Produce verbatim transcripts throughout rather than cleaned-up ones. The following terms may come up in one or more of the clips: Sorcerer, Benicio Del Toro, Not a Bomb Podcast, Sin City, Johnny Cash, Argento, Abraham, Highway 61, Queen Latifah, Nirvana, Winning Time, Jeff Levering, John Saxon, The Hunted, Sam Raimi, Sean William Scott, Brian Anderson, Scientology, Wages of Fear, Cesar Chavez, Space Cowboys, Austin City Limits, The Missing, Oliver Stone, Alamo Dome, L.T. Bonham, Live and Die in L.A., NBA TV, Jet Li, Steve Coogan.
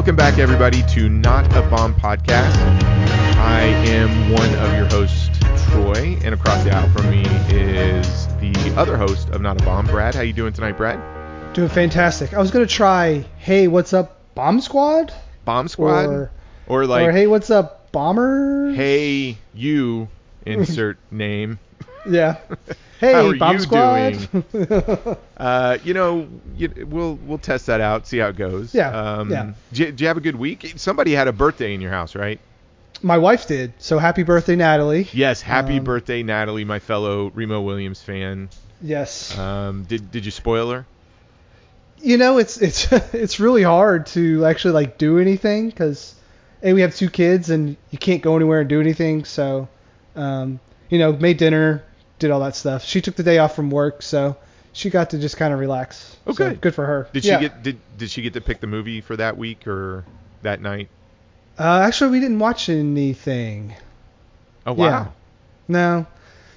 Welcome back, everybody, to Not a Bomb Podcast. I am one of your hosts, Troy, and across the aisle from me is the other host of Not a Bomb, Brad. How you doing tonight, Brad? Doing fantastic. I was going to try, hey, what's up, Bomb Squad? Bomb Squad? Or, or like... Or, hey, what's up, Bombers? Hey, you, insert name. Yeah. Hey, how are Bomb you Squad? Doing? uh, you know, you, we'll we'll test that out, see how it goes. Yeah. Um, yeah. Do you, do you have a good week? Somebody had a birthday in your house, right? My wife did. So happy birthday, Natalie. Yes, happy um, birthday, Natalie, my fellow Remo Williams fan. Yes. Um, did did you spoil her? You know, it's it's it's really hard to actually like do anything because hey, we have two kids and you can't go anywhere and do anything. So, um, you know, made dinner. Did all that stuff. She took the day off from work, so she got to just kind of relax. Okay, so good for her. Did she yeah. get did did she get to pick the movie for that week or that night? Uh, actually, we didn't watch anything. Oh wow. Yeah. No.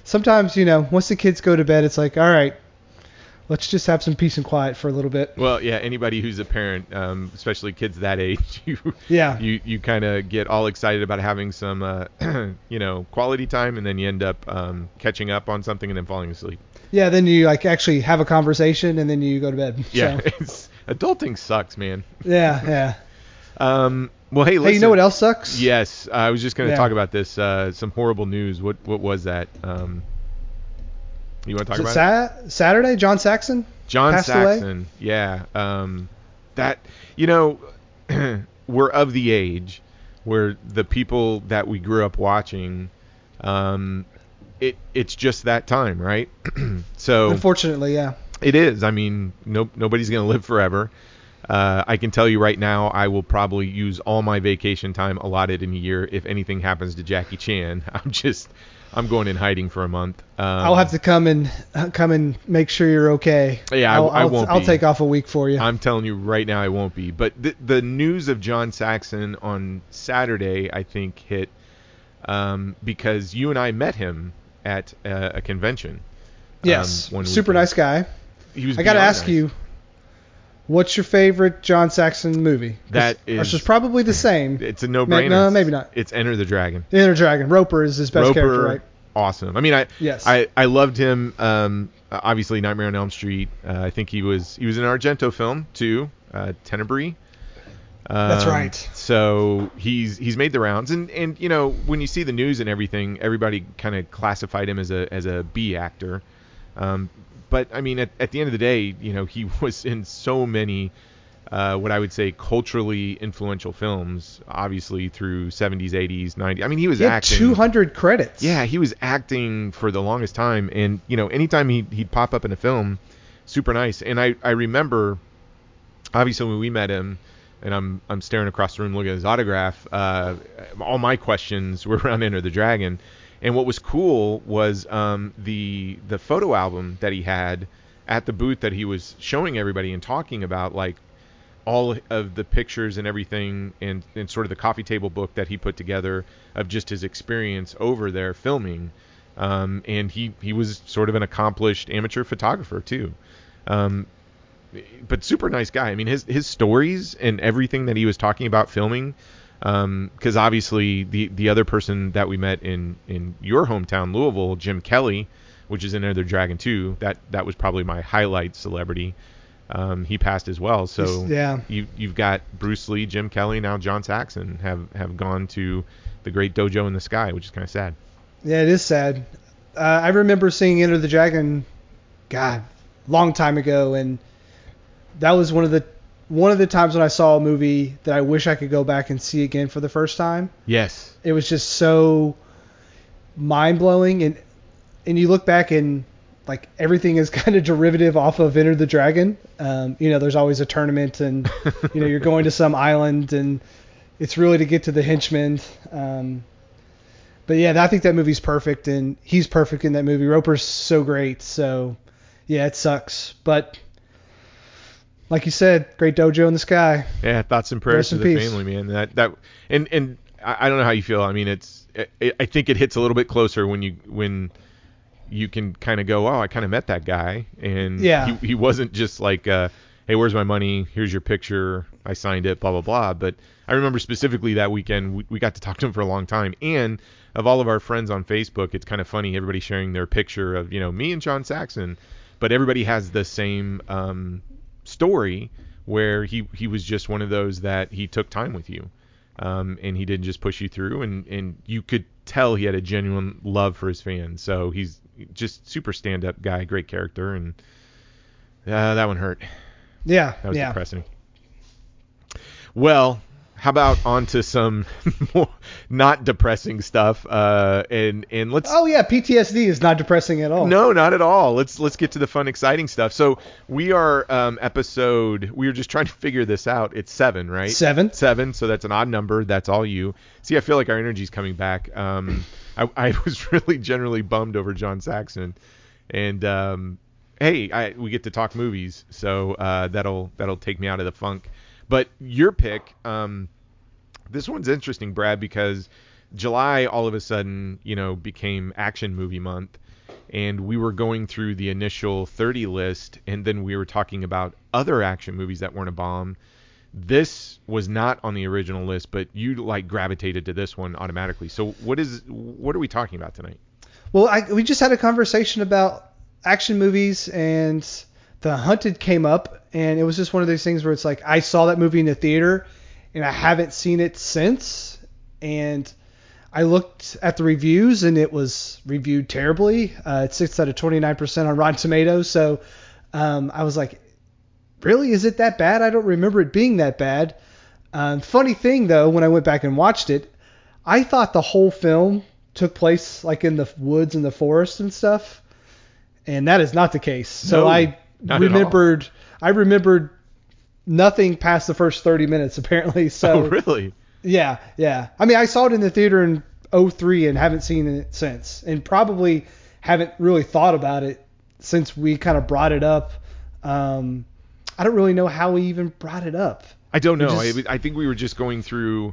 Sometimes you know, once the kids go to bed, it's like, all right, let's just have some peace and quiet for a little bit. Well, yeah. Anybody who's a parent, um, especially kids that age, you yeah. you you kind of get all excited about having some, uh, you know, quality time, and then you end up um, catching up on something and then falling asleep. Yeah. Then you like actually have a conversation and then you go to bed. Yeah. So. It's, adulting sucks, man. Yeah. Yeah. um. Well, hey, listen. Hey, you know what else sucks? Yes. I was just going to yeah. talk about this. Uh, some horrible news. What What was that? Um. You want to talk was about it? Sa- Saturday, John Saxon? John Saxon, away? yeah. Um, that, you know, we're of the age where the people that we grew up watching, um, it it's just that time, right? So unfortunately, yeah. It is. I mean, no, nobody's going to live forever. Uh, I can tell you right now, I will probably use all my vacation time allotted in a year if anything happens to Jackie Chan. I'm just... I'm going in hiding for a month. Um, I'll have to come and come and make sure you're okay. Yeah, I, I'll, I won't. I'll be. take off a week for you. I'm telling you right now, I won't be. But the, the news of John Saxon on Saturday, I think, hit um, because you and I met him at uh, a convention. Yes, um, super weekend. nice guy. He was. I gotta ask nice. you, what's your favorite John Saxon movie? That is, which is probably the same. It's a no-brainer. No, maybe not. It's Enter the Dragon. Enter the Dragon. Roper is his best Roper, character, right? Awesome. I mean, I yes. I, I loved him. Um, obviously, Nightmare on Elm Street. Uh, I think he was he was in an Argento film too, uh, Tenebrae. Um, That's right. So he's he's made the rounds, and and you know when you see the news and everything, everybody kind of classified him as a as a B actor. Um, But, I mean, at, at the end of the day, you know, he was in so many, uh, what I would say, culturally influential films, obviously through seventies, eighties, nineties. I mean, he was he had acting. two hundred credits. Yeah, he was acting for the longest time. And, you know, anytime he, he'd pop up in a film, super nice. And I, I remember, obviously, when we met him, and I'm I'm staring across the room looking at his autograph, uh, all my questions were around Enter the Dragon. And what was cool was um, the the photo album that he had at the booth that he was showing everybody and talking about, like all of the pictures and everything, and, and sort of the coffee table book that he put together of just his experience over there filming. Um, and he, he was sort of an accomplished amateur photographer too, um, but super nice guy. I mean, his his stories and everything that he was talking about filming. Um, cause obviously the, the other person that we met in, in your hometown, Louisville, Jim Kelly, which is in Enter the Dragon two, that, that was probably my highlight celebrity. Um, he passed as well. So yeah. you, you've got Bruce Lee, Jim Kelly, now John Saxon have, have gone to the great dojo in the sky, which is kind of sad. Yeah, it is sad. Uh, I remember seeing Enter the Dragon, God, long time ago. And that was one of the, One of the times when I saw a movie that I wish I could go back and see again for the first time. Yes. It was just so mind-blowing. And and you look back and, like, everything is kind of derivative off of Enter the Dragon. Um, you know, there's always a tournament and, you know, you're going to some island and it's really to get to the henchman. Um, but, yeah, I think that movie's perfect and he's perfect in that movie. Roper's so great. So, yeah, it sucks. But... like you said, great dojo in the sky. Yeah, thoughts and prayers to the family, man. That that and and I don't know how you feel. I mean, it's it, I think it hits a little bit closer when you when you can kind of go, oh, I kind of met that guy, and yeah. he he wasn't just like a hey, where's my money? Here's your picture. I signed it, blah, blah, blah. But I remember specifically that weekend, we, we got to talk to him for a long time. And of all of our friends on Facebook, it's kind of funny, everybody sharing their picture of, you know, me and John Saxon. But everybody has the same um, story where he, he was just one of those that he took time with you. Um, and he didn't just push you through. And, and you could tell he had a genuine love for his fans. So he's just super stand-up guy, great character. And uh, that one hurt. Yeah. That was yeah. depressing. Well, how about on to some more not depressing stuff? Uh, and, and let's. Oh, yeah. P T S D is not depressing at all. No, not at all. Let's let's get to the fun, exciting stuff. So we are um, episode. We were just trying to figure this out. It's seven, right? Seven. Seven. So that's an odd number. That's all you. See, I feel like our energy's coming back. Um, I, I was really generally bummed over John Saxon. And um, hey, I, we get to talk movies. So uh, that'll that'll take me out of the funk. But your pick, um, this one's interesting, Brad, because July all of a sudden, you know, became action movie month, and we were going through the initial thirty list, and then we were talking about other action movies that weren't a bomb. This was not on the original list, but you like gravitated to this one automatically. So what is what are we talking about tonight? Well, I, we just had a conversation about action movies, and The Hunted came up, and it was just one of those things where it's like, I saw that movie in the theater and I haven't seen it since. And I looked at the reviews and it was reviewed terribly. Uh, it's six out of twenty-nine percent on Rotten Tomatoes. So um, I was like, really, is it that bad? I don't remember it being that bad. Um, funny thing though, when I went back and watched it, I thought the whole film took place like in the woods and the forest and stuff. And that is not the case. So no. I, Not remembered I remembered nothing past the first thirty minutes apparently. So oh, really? Yeah, yeah. I mean, I saw it in the theater in oh three and haven't seen it since, and probably haven't really thought about it since we kind of brought it up. Um, I don't really know how we even brought it up. I don't know. Just, I, I think we were just going through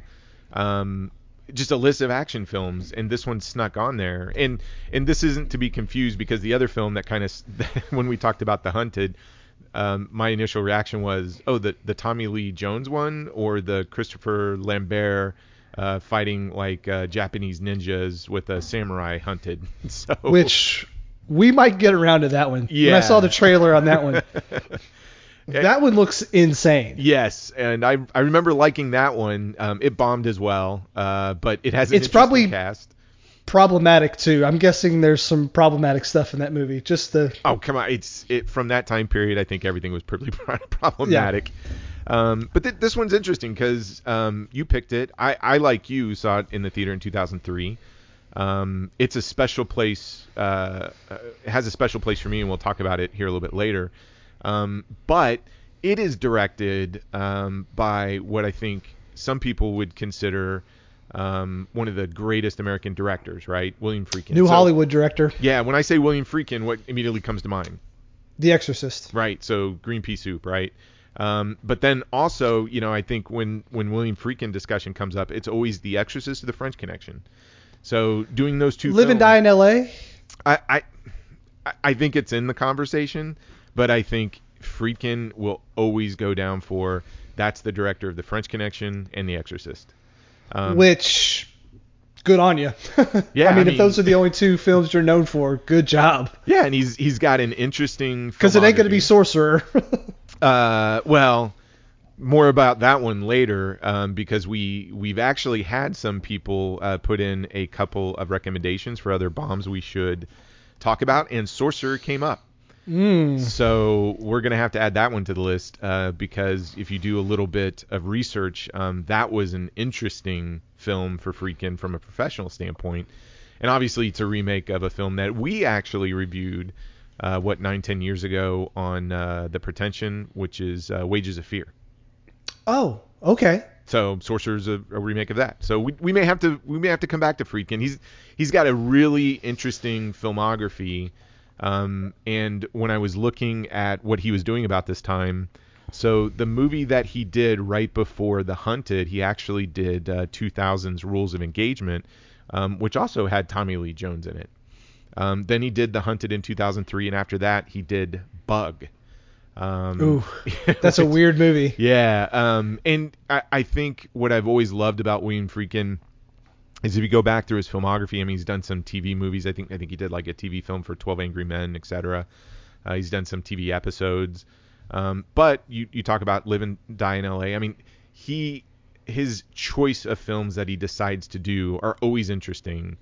um, just a list of action films, and this one snuck on there. And and this isn't to be confused, because the other film that kind of, when we talked about The Hunted, um, my initial reaction was, oh, the, the Tommy Lee Jones one, or the Christopher Lambert uh, fighting like uh, Japanese ninjas with a samurai hunted. So which we might get around to that one. Yeah. When I saw the trailer on that one. That one looks insane. Yes, and I I remember liking that one. Um, it bombed as well, uh, but it has an it's probably cast. Problematic too. I'm guessing there's some problematic stuff in that movie. Just the oh come on, it's it from that time period. I think everything was pretty problematic. Yeah. Um, but th- this one's interesting because um, you picked it. I, I like you saw it in the theater in two thousand three. Um, it's a special place. Uh, it has a special place for me, and we'll talk about it here a little bit later. Um, but it is directed um, by what I think some people would consider um, one of the greatest American directors, right? William Friedkin. New so, Hollywood director. Yeah. When I say William Friedkin, what immediately comes to mind? The Exorcist. Right. So green pea soup, right? Um, but then also, you know, I think when, when William Friedkin discussion comes up, it's always The Exorcist or The French Connection. So doing those two. Live films, and Die in L A? I, I, I think it's in the conversation. But I think Friedkin will always go down for that's the director of The French Connection and The Exorcist. Um, Which, good on you. Yeah, I mean, I if mean, those are the only two films you're known for, good job. Yeah, and he's he's got an interesting. Because it ain't gonna be Sorcerer. uh, well, more about that one later, um, because we we've actually had some people uh, put in a couple of recommendations for other bombs we should talk about, and Sorcerer came up. Mm. So we're going to have to add that one to the list uh, because if you do a little bit of research, um, that was an interesting film for Friedkin from a professional standpoint. And obviously it's a remake of a film that we actually reviewed, uh, what, nine, ten years ago on uh, The Pretension, which is uh, Wages of Fear. Oh, okay. So Sorcerer's a, a remake of that. So we we may have to we may have to come back to Friedkin. He's He's got a really interesting filmography. Um, and when I was looking at what he was doing about this time, so the movie that he did right before The Hunted, he actually did uh, two thousands Rules of Engagement, um, which also had Tommy Lee Jones in it. Um, then he did The Hunted in two thousand three, and after that he did Bug. Um, Ooh, that's a weird movie. Yeah. Um, and I, I think what I've always loved about William Friedkin is if you go back through his filmography, I mean, he's done some T V movies. I think I think he did like a T V film for twelve Angry Men, et cetera. Uh, he's done some T V episodes. Um, but you, you talk about Live and Die in L A. I mean, he his choice of films that he decides to do are always interesting.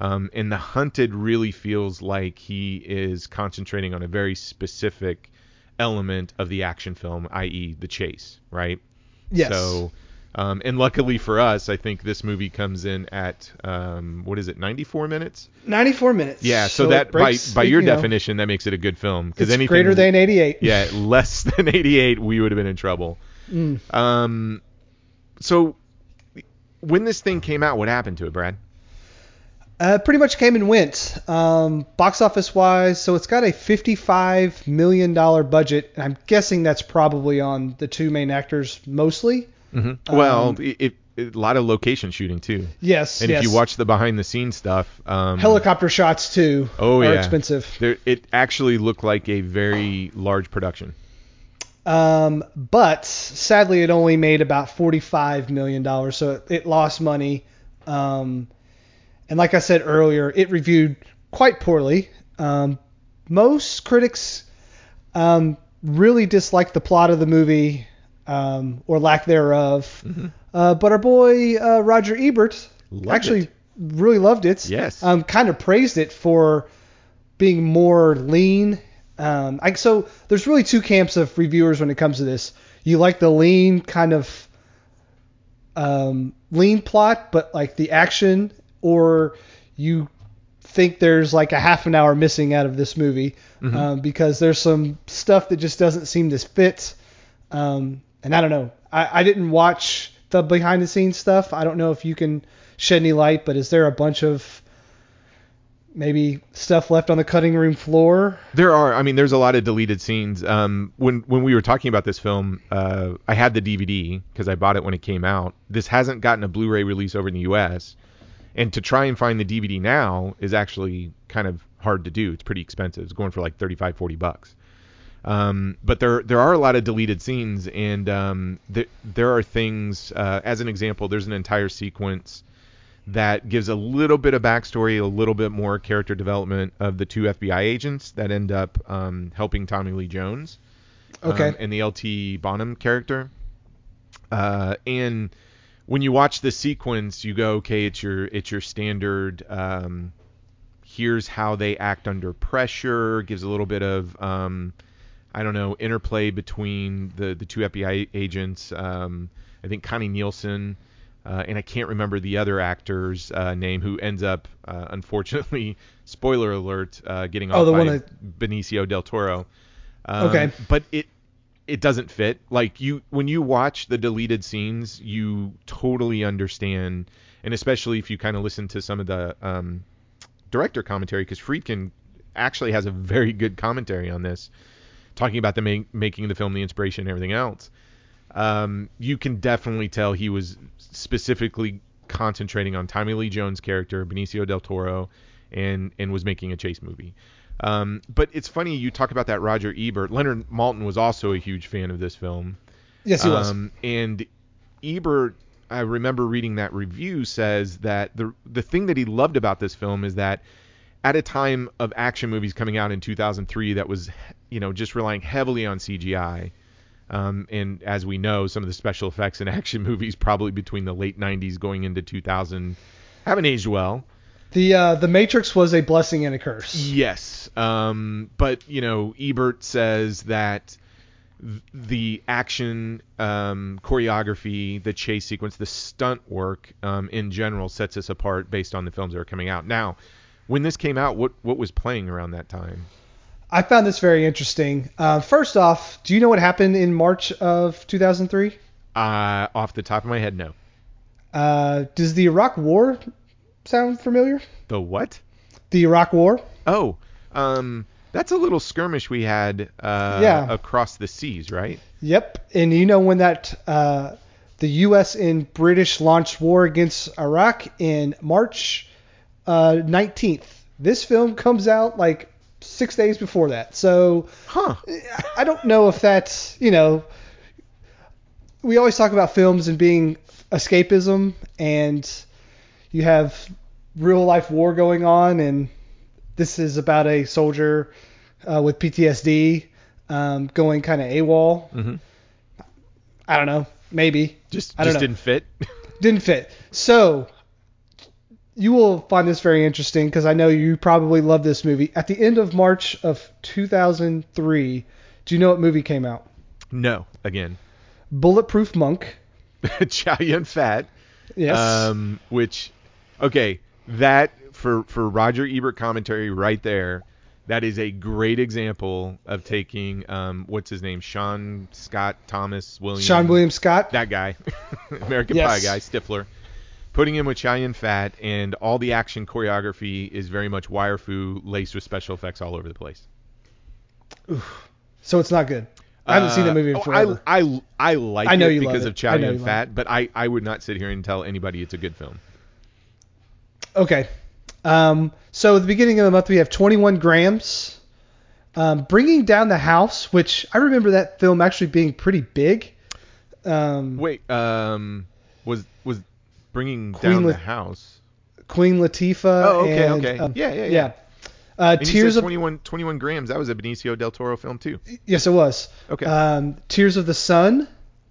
Um, and The Hunted really feels like he is concentrating on a very specific element of the action film, that is the chase, right? Yes. So, um, and luckily for us, I think this movie comes in at, um, what is it, ninety-four minutes? ninety-four minutes. Yeah, so, so that, breaks, by, by your you definition, know, that makes it a good film. It's anything greater than eighty-eight. Yeah, less than eighty-eight, we would have been in trouble. Mm. Um, so, when this thing came out, what happened to it, Brad? Uh, pretty much came and went, um, box office wise. So it's got a fifty-five million dollars budget. And I'm guessing that's probably on the two main actors mostly. Mm-hmm. Well, um, it, it, a lot of location shooting too. Yes. And yes. If you watch the behind the scenes stuff, um, helicopter shots too. Oh, are yeah. expensive. There, it actually looked like a very large production. Um, but sadly it only made about forty-five million dollars. So it, it lost money. Um, And like I said earlier, it reviewed quite poorly. Um, most critics um, really disliked the plot of the movie, um, or lack thereof. Mm-hmm. Uh, but our boy uh, Roger Ebert loved actually it. really loved it. Yes. Um, kind of praised it for being more lean. Um, I, so there's really two camps of reviewers when it comes to this. You like the lean kind of um, lean plot, but like the action. Or you think there's like a half an hour missing out of this movie, mm-hmm. um, because there's some stuff that just doesn't seem to fit. Um, and I don't know. I, I didn't watch the behind the scenes stuff. I don't know if you can shed any light, but is there a bunch of maybe stuff left on the cutting room floor? There are. I mean, there's a lot of deleted scenes. Um, when when we were talking about this film, uh, I had the D V D because I bought it when it came out. This hasn't gotten a Blu-ray release over in the U S, and to try and find the D V D now is actually kind of hard to do. It's pretty expensive. It's going for like thirty-five, forty bucks. Um, but there there are a lot of deleted scenes, and um, th- there are things, uh, as an example, there's an entire sequence that gives a little bit of backstory, a little bit more character development of the two F B I agents that end up um, helping Tommy Lee Jones, okay. um, and the L T Bonham character. Uh, and... When you watch this sequence, you go, okay, it's your it's your standard. Um, here's how they act under pressure. Gives a little bit of um, I don't know interplay between the, the two F B I agents. Um, I think Connie Nielsen uh, and I can't remember the other actor's uh, name who ends up uh, unfortunately, spoiler alert, uh, getting off oh, the by one that... Benicio Del Toro. Um, okay, but it. It doesn't fit. Like you, when you watch the deleted scenes, you totally understand, and especially if you kind of listen to some of the um, director commentary, because Friedkin actually has a very good commentary on this, talking about the ma- making the film, the inspiration, and everything else. Um, you can definitely tell he was specifically concentrating on Tommy Lee Jones' character, Benicio Del Toro, and and was making a chase movie. Um, but it's funny you talk about that Roger Ebert. Leonard Maltin was also a huge fan of this film. Yes, he was. Um, and Ebert, I remember reading that review, says that the the thing that he loved about this film is that at a time of action movies coming out in two thousand three that was, you know, just relying heavily on C G I. Um, and as we know, some of the special effects in action movies probably between the late nineties going into two thousand haven't aged well. The uh, the Matrix was a blessing and a curse. Yes, um, but you know Ebert says that th- the action um, choreography, the chase sequence, the stunt work um, in general sets us apart based on the films that are coming out. Now, when this came out, what what was playing around that time? I found this very interesting. Uh, first off, do you know what happened in March of two thousand three? Uh, off the top of my head, no. Uh, does the Iraq War sound familiar? The what? The Iraq War. Oh, um, that's a little skirmish we had uh, yeah. across the seas, right? Yep. And you know when that uh, the U S and British launched war against Iraq in March uh, nineteenth. This film comes out like six days before that. So huh. I don't know if that's, you know, we always talk about films and being escapism, and you have real life war going on, and this is about a soldier uh, with P T S D um, going kind of AWOL. Mm-hmm. I don't know. Maybe. Just, I don't just know. didn't fit. Didn't fit. So you will find this very interesting because I know you probably love this movie. At the end of March of two thousand three, do you know what movie came out? No. Again. Bulletproof Monk. Chow Yun-Fat. Yes. Um, which, okay, that for for Roger Ebert commentary right there, that is a great example of taking um, what's his name, Sean Scott Thomas Williams. Sean William Scott. That guy, American yes. Pie guy, Stifler. Putting him with Chow Yun-Fat, and all the action choreography is very much wire fu laced with special effects all over the place. Oof. So it's not good. I haven't seen that movie in forever. Uh, oh, I, I, I like I know it you because love of Chow Yun-Fat, like but I, I would not sit here and tell anybody it's a good film. Okay. Um, so at the beginning of the month, we have twenty-one grams. Um, Bringing Down the House, which I remember that film actually being pretty big. Um, Wait, um, was was Bringing Queen Down La- the House? Queen Latifah. Oh, okay, and, okay. Um, yeah, yeah, yeah. yeah. Uh, Tears of twenty-one, twenty-one grams. That was a Benicio Del Toro film too. Yes, it was. Okay. Um, Tears of the Sun.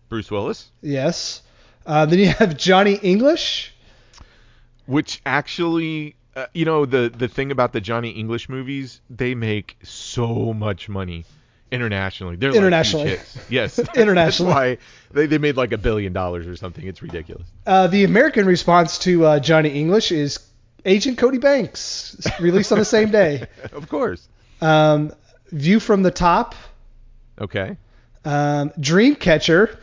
Bruce Willis. Yes. Uh, then you have Johnny English. Which actually, uh, you know, the the thing about the Johnny English movies, they make so much money internationally. They're internationally. Like yes. internationally. That's why they they made like a billion dollars or something. It's ridiculous. Uh, the American response to uh, Johnny English is Agent Cody Banks, released on the same day. Of course. Um, View from the Top. Okay. Um, Dreamcatcher.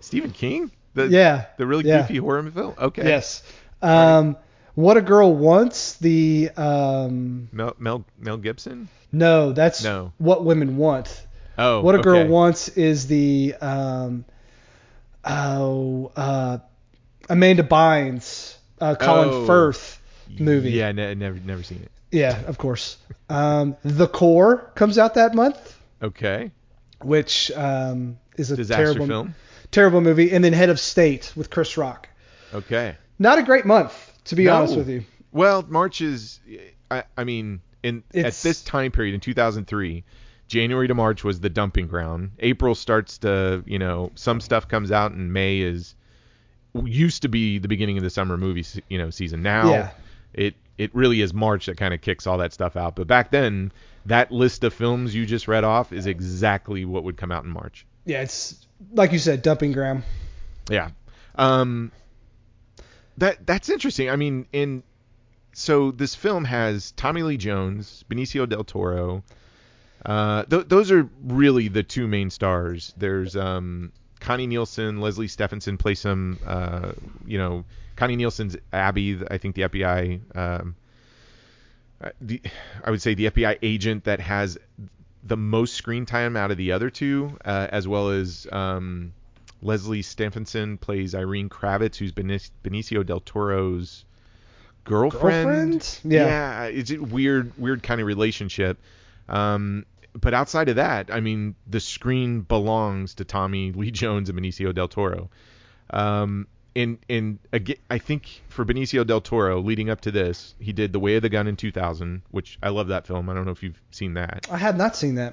Stephen King? The, yeah. The really yeah. goofy horror film? Okay. Yes. Um, right. What a Girl Wants, the... Um, Mel, Mel Mel Gibson? No, that's no. What Women Want. Oh, What a okay. Girl Wants is the... Um, oh, uh, Amanda Bynes... Uh, Colin oh, Firth movie. Yeah, ne- never never seen it. Yeah, of course. Um, The Core comes out that month. Okay. Which um, is a disaster terrible film. Terrible movie. And then Head of State with Chris Rock. Okay. Not a great month, to be no. honest with you. Well, March is, I, I mean, in it's, at this time period in two thousand three, January to March was the dumping ground. April starts to, you know, some stuff comes out, and May is... used to be the beginning of the summer movie, you know, season. Now yeah. it it really is March that kind of kicks all that stuff out. But back then, that list of films you just read off is exactly what would come out in March. Yeah, it's like you said, dumping ground. Yeah, um, that that's interesting. I mean, in so this film has Tommy Lee Jones, Benicio Del Toro. Uh, th- those are really the two main stars. There's um. Connie Nielsen, Leslie Stephenson play some, uh, you know, Connie Nielsen's Abby, I think the F B I, um, the, I would say the F B I agent that has the most screen time out of the other two, uh, as well as um, Leslie Stephenson plays Irene Kravitz, who's Benicio Del Toro's girlfriend. girlfriend? Yeah. yeah, it's a weird, weird kind of relationship. Um But outside of that, I mean, the screen belongs to Tommy Lee Jones and Benicio Del Toro. Um, and and again, I think for Benicio Del Toro, leading up to this, he did The Way of the Gun in two thousand, which I love that film. I don't know if you've seen that. I have not seen that.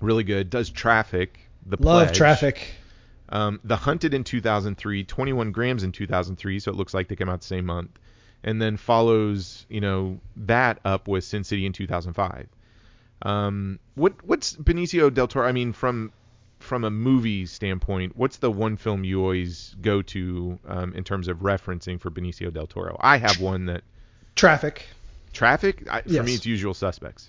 Really good. Does Traffic. The Love Pledge. Traffic. Um, The Hunted in two thousand three, twenty-one grams in two thousand three, so it looks like they came out the same month. And then follows, you know, that up with Sin City in two thousand five. Um, what what's Benicio Del Toro? I mean, from from a movie standpoint, what's the one film you always go to um, in terms of referencing for Benicio Del Toro? I have one that Traffic. Traffic? I, yes. For me, it's Usual Suspects.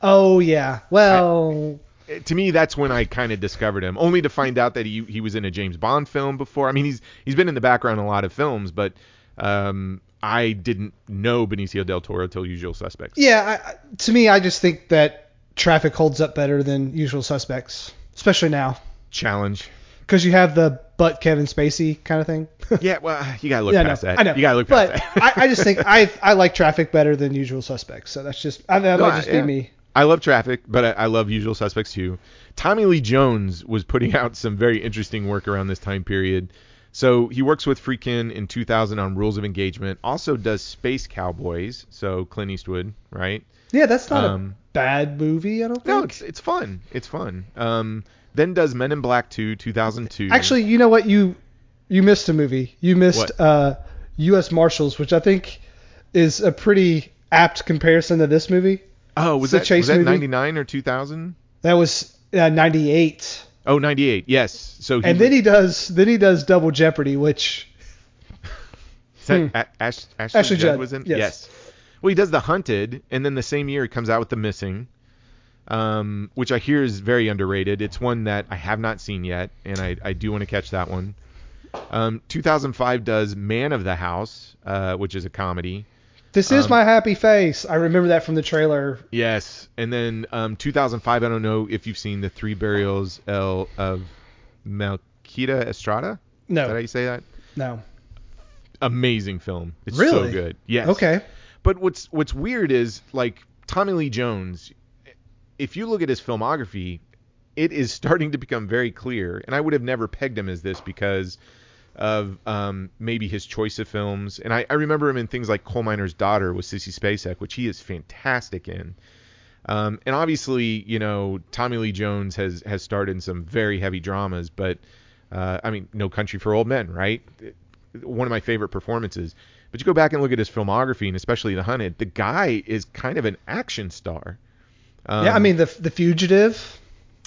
Oh yeah. Well, I, to me, that's when I kind of discovered him, only to find out that he he was in a James Bond film before. I mean, he's he's been in the background in a lot of films, but. Um, I didn't know Benicio Del Toro till Usual Suspects. Yeah, I, to me, I just think that Traffic holds up better than Usual Suspects, especially now. Challenge. Because you have the but Kevin Spacey kind of thing. Yeah, well, you gotta look yeah, past no, that. I know. You gotta look past but that. I, I just think I I like Traffic better than Usual Suspects, so that's just I, that no, might just yeah. be me. I love Traffic, but I, I love Usual Suspects too. Tommy Lee Jones was putting out some very interesting work around this time period. So he works with Friedkin in two thousand on Rules of Engagement. Also does Space Cowboys, so Clint Eastwood, right? Yeah, that's not um, a bad movie, I don't think. No, it's it's fun. It's fun. Um, then does Men in Black two, two thousand two. Actually, you know what? You you missed a movie. You missed uh, U S Marshals, which I think is a pretty apt comparison to this movie. Oh, was that, was that ninety-nine or two thousand? That was uh, ninety-eight. Oh, ninety-eight. Yes. So he and then he does then he does Double Jeopardy, which is that hmm. a- Ash, Ashley, Ashley Judd was in. Yes. yes. Well, he does The Hunted, and then the same year he comes out with The Missing, um, which I hear is very underrated. It's one that I have not seen yet, and I, I do want to catch that one. Um, two thousand five does Man of the House, uh, which is a comedy. This is um, my happy face. I remember that from the trailer. Yes. And then um, two thousand five, I don't know if you've seen The Three Burials El, of Melquita Estrada. No. Is that how you say that? No. Amazing film. It's really? So good. Yes. Okay. But what's what's weird is, like, Tommy Lee Jones, if you look at his filmography, it is starting to become very clear. And I would have never pegged him as this because of um, maybe his choice of films. And I, I remember him in things like Coal Miner's Daughter with Sissy Spacek, which he is fantastic in. Um, and obviously, you know, Tommy Lee Jones has, has starred in some very heavy dramas, but uh, I mean, No Country for Old Men, right? One of my favorite performances. But you go back and look at his filmography, and especially The Hunted, the guy is kind of an action star. Um, yeah, I mean, the the Fugitive.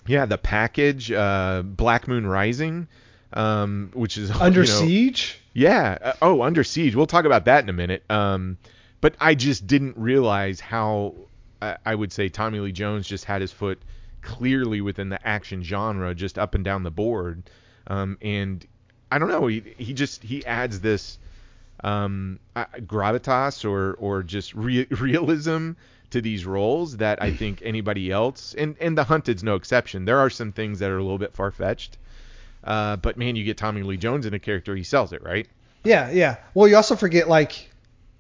Yeah, The Package, uh, Black Moon Rising. Um, which is Under you know, Siege. Yeah. Uh, oh, Under Siege. We'll talk about that in a minute. Um, but I just didn't realize how I, I would say Tommy Lee Jones just had his foot clearly within the action genre, just up and down the board. Um, and I don't know. He he just he adds this um, uh, gravitas or or just re- realism to these roles that I think anybody else, and and The Hunted's no exception. There are some things that are a little bit far fetched. Uh, but man, you get Tommy Lee Jones in a character, he sells it, right? Yeah, yeah. Well, you also forget like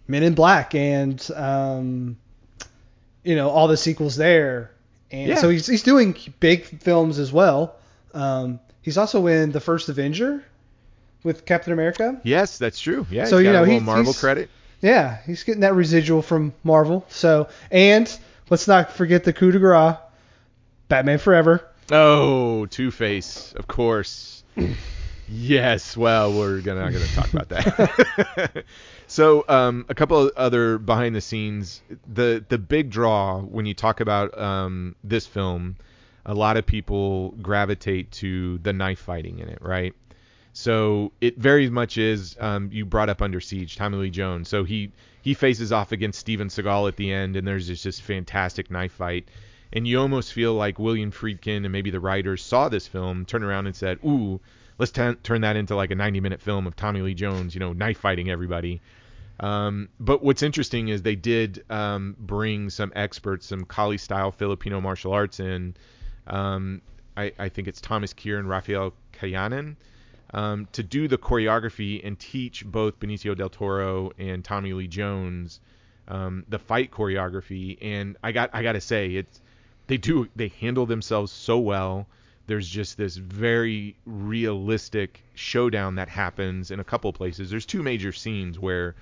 Men in Black and um, you know all the sequels there, and yeah. so he's he's doing big films as well. Um, he's also in The First Avenger with Captain America. Yes, that's true. Yeah, so he's got you know a little he, Marvel credit. Yeah, he's getting that residual from Marvel. So and let's not forget the coup de grace, Batman Forever. Oh, Two-Face, of course. Yes. Well, we're gonna, not going to talk about that. So um, a couple of other behind the scenes. The the big draw when you talk about um, this film, a lot of people gravitate to the knife fighting in it, right? So it very much is, um, you brought up Under Siege, Tommy Lee Jones. So he, he faces off against Steven Seagal at the end, and there's just this fantastic knife fight. And you almost feel like William Friedkin and maybe the writers saw this film, turned around and said, ooh, let's t- turn that into like a ninety-minute film of Tommy Lee Jones, you know, knife fighting everybody. Um, but what's interesting is they did um, bring some experts, some Kali-style Filipino martial arts in. Um, I, I think it's Thomas Kier and Rafael Kayanen um, to do the choreography and teach both Benicio Del Toro and Tommy Lee Jones um, the fight choreography. And I got I got to say, it's... They do. They handle themselves so well. There's just this very realistic showdown that happens in a couple places. There's two major scenes where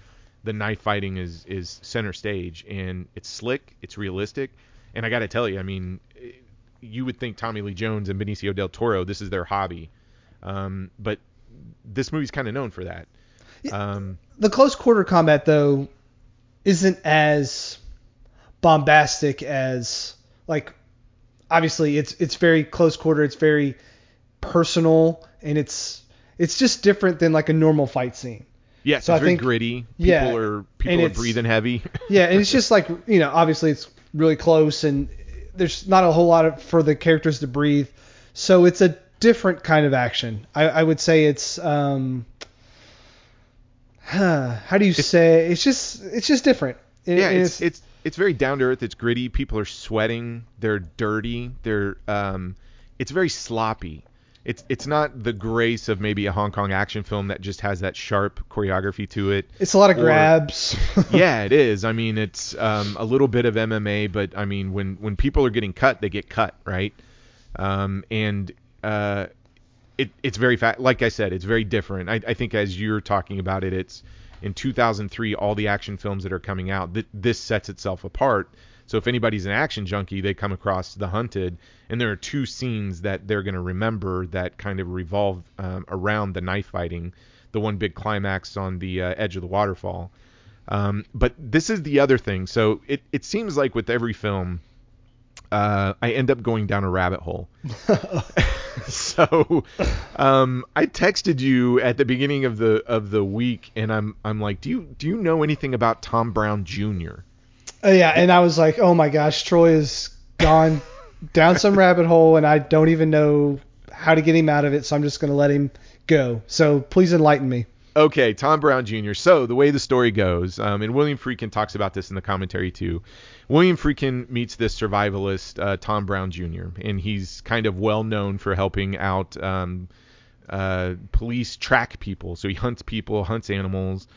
the knife fighting is, is center stage, and it's slick, it's realistic, and I got to tell you, I mean, you would think Tommy Lee Jones and Benicio Del Toro, this is their hobby, um, but this movie's kind of known for that. Um, the close quarter combat, though, isn't as bombastic as... Like, obviously, it's it's very close quarter. It's very personal, and it's it's just different than like a normal fight scene. Yeah, so it's I very think, gritty. People yeah, are people are breathing heavy. Yeah, and it's just like, you know, obviously it's really close, and there's not a whole lot of, for the characters to breathe. So it's a different kind of action. I, I would say it's um, huh, how do you it's, say it's just it's just different. It, yeah, it's it's. it's It's very down to earth. It's gritty. People are sweating. They're dirty. They're um, it's very sloppy. it's it's not the grace of maybe a Hong Kong action film that just has that sharp choreography to it. It's a lot of or, grabs. Yeah, it is. I mean, it's um, a little bit of M M A, but I mean, when, when people are getting cut, they get cut, right? Um, and uh, it it's very fa- like I said, it's very different. I, I think as you're talking about it, it's in two thousand three, all the action films that are coming out, th- this sets itself apart. So if anybody's an action junkie, they come across The Hunted, and there are two scenes that they're going to remember that kind of revolve um, around the knife fighting, the one big climax on the uh, edge of the waterfall. Um, but this is the other thing. So it, it seems like with every film, uh, I end up going down a rabbit hole. So um, I texted you at the beginning of the of the week, and I'm I'm like, do you do you know anything about Tom Brown Junior? Uh, yeah, and I was like, oh my gosh, Troy has gone down some rabbit hole, and I don't even know how to get him out of it, so I'm just going to let him go. So please enlighten me. Okay, Tom Brown Junior So the way the story goes, um, and William Friedkin talks about this in the commentary too, William Friedkin meets this survivalist, uh, Tom Brown Junior, and he's kind of well-known for helping out um, uh, police track people. So he hunts people, hunts animals.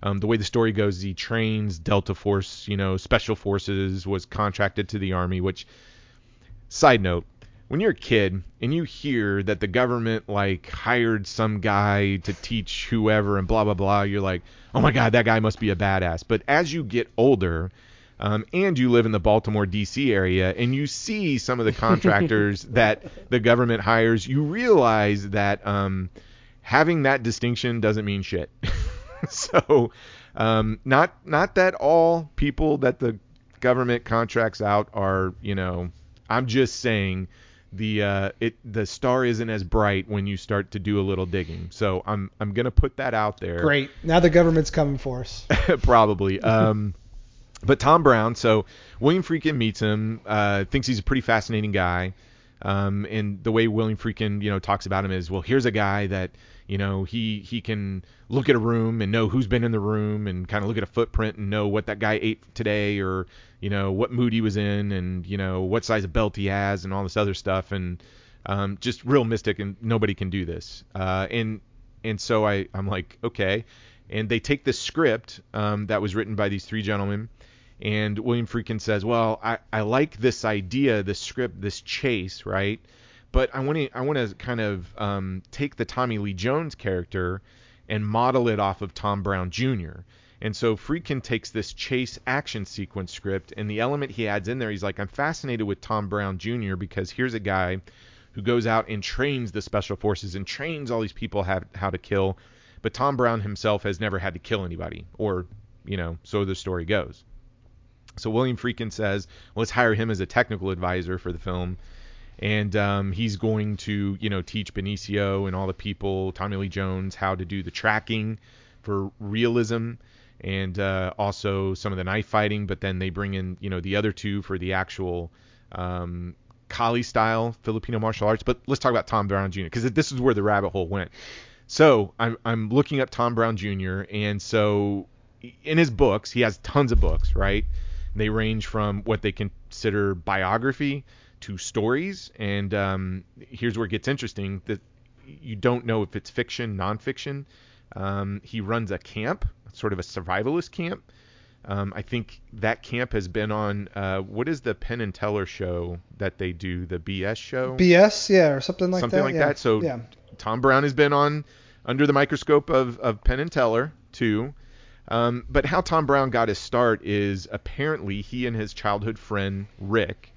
Um, the way the story goes, he trains Delta Force, you know, Special Forces, was contracted to the Army, which, side note, when you're a kid and you hear that the government, like, hired some guy to teach whoever and blah, blah, blah, you're like, oh, my God, that guy must be a badass. But as you get older um, and you live in the Baltimore, D C area, and you see some of the contractors that the government hires, you realize that um, having that distinction doesn't mean shit. So, um, not not that all people that the government contracts out are, you know, I'm just saying the uh, it the star isn't as bright when you start to do a little digging. So I'm I'm gonna put that out there. Great. Now the government's coming for us. Probably. Um, but Tom Brown. So William Friedkin meets him. Uh, thinks he's a pretty fascinating guy. Um, and the way William Friedkin, you know, talks about him is, well, here's a guy that, you know, he, he can look at a room and know who's been in the room and kind of look at a footprint and know what that guy ate today or, you know, what mood he was in and, you know, what size of belt he has and all this other stuff. And um, just real mystic, and nobody can do this. Uh, and and so I, I'm like, okay. And they take this script um, that was written by these three gentlemen. And William Friedkin says, well, I, I like this idea, this script, this chase, right? But I want to I want to kind of um, take the Tommy Lee Jones character and model it off of Tom Brown Junior And so Friedkin takes this chase action sequence script, and the element he adds in there, he's like, I'm fascinated with Tom Brown Junior because here's a guy who goes out and trains the special forces and trains all these people how, how to kill. But Tom Brown himself has never had to kill anybody, or, you know, so the story goes. So William Friedkin says, let's hire him as a technical advisor for the film. And um, he's going to, you know, teach Benicio and all the people, Tommy Lee Jones, how to do the tracking for realism and uh, also some of the knife fighting. But then they bring in, you know, the other two for the actual um, Kali style Filipino martial arts. But let's talk about Tom Brown Junior because this is where the rabbit hole went. So I'm, I'm looking up Tom Brown Junior And so in his books, he has tons of books, right? They range from what they consider biography to stories, and um, here's where it gets interesting, that you don't know if it's fiction, nonfiction. Um, he runs a camp, sort of a survivalist camp. Um, I think that camp has been on, uh, what is the Penn and Teller show that they do, the B S show? B S, yeah, or something like something that. Something like yeah. that. So yeah. Tom Brown has been on Under the Microscope of, of Penn and Teller, too. Um, but how Tom Brown got his start is apparently he and his childhood friend, Rick,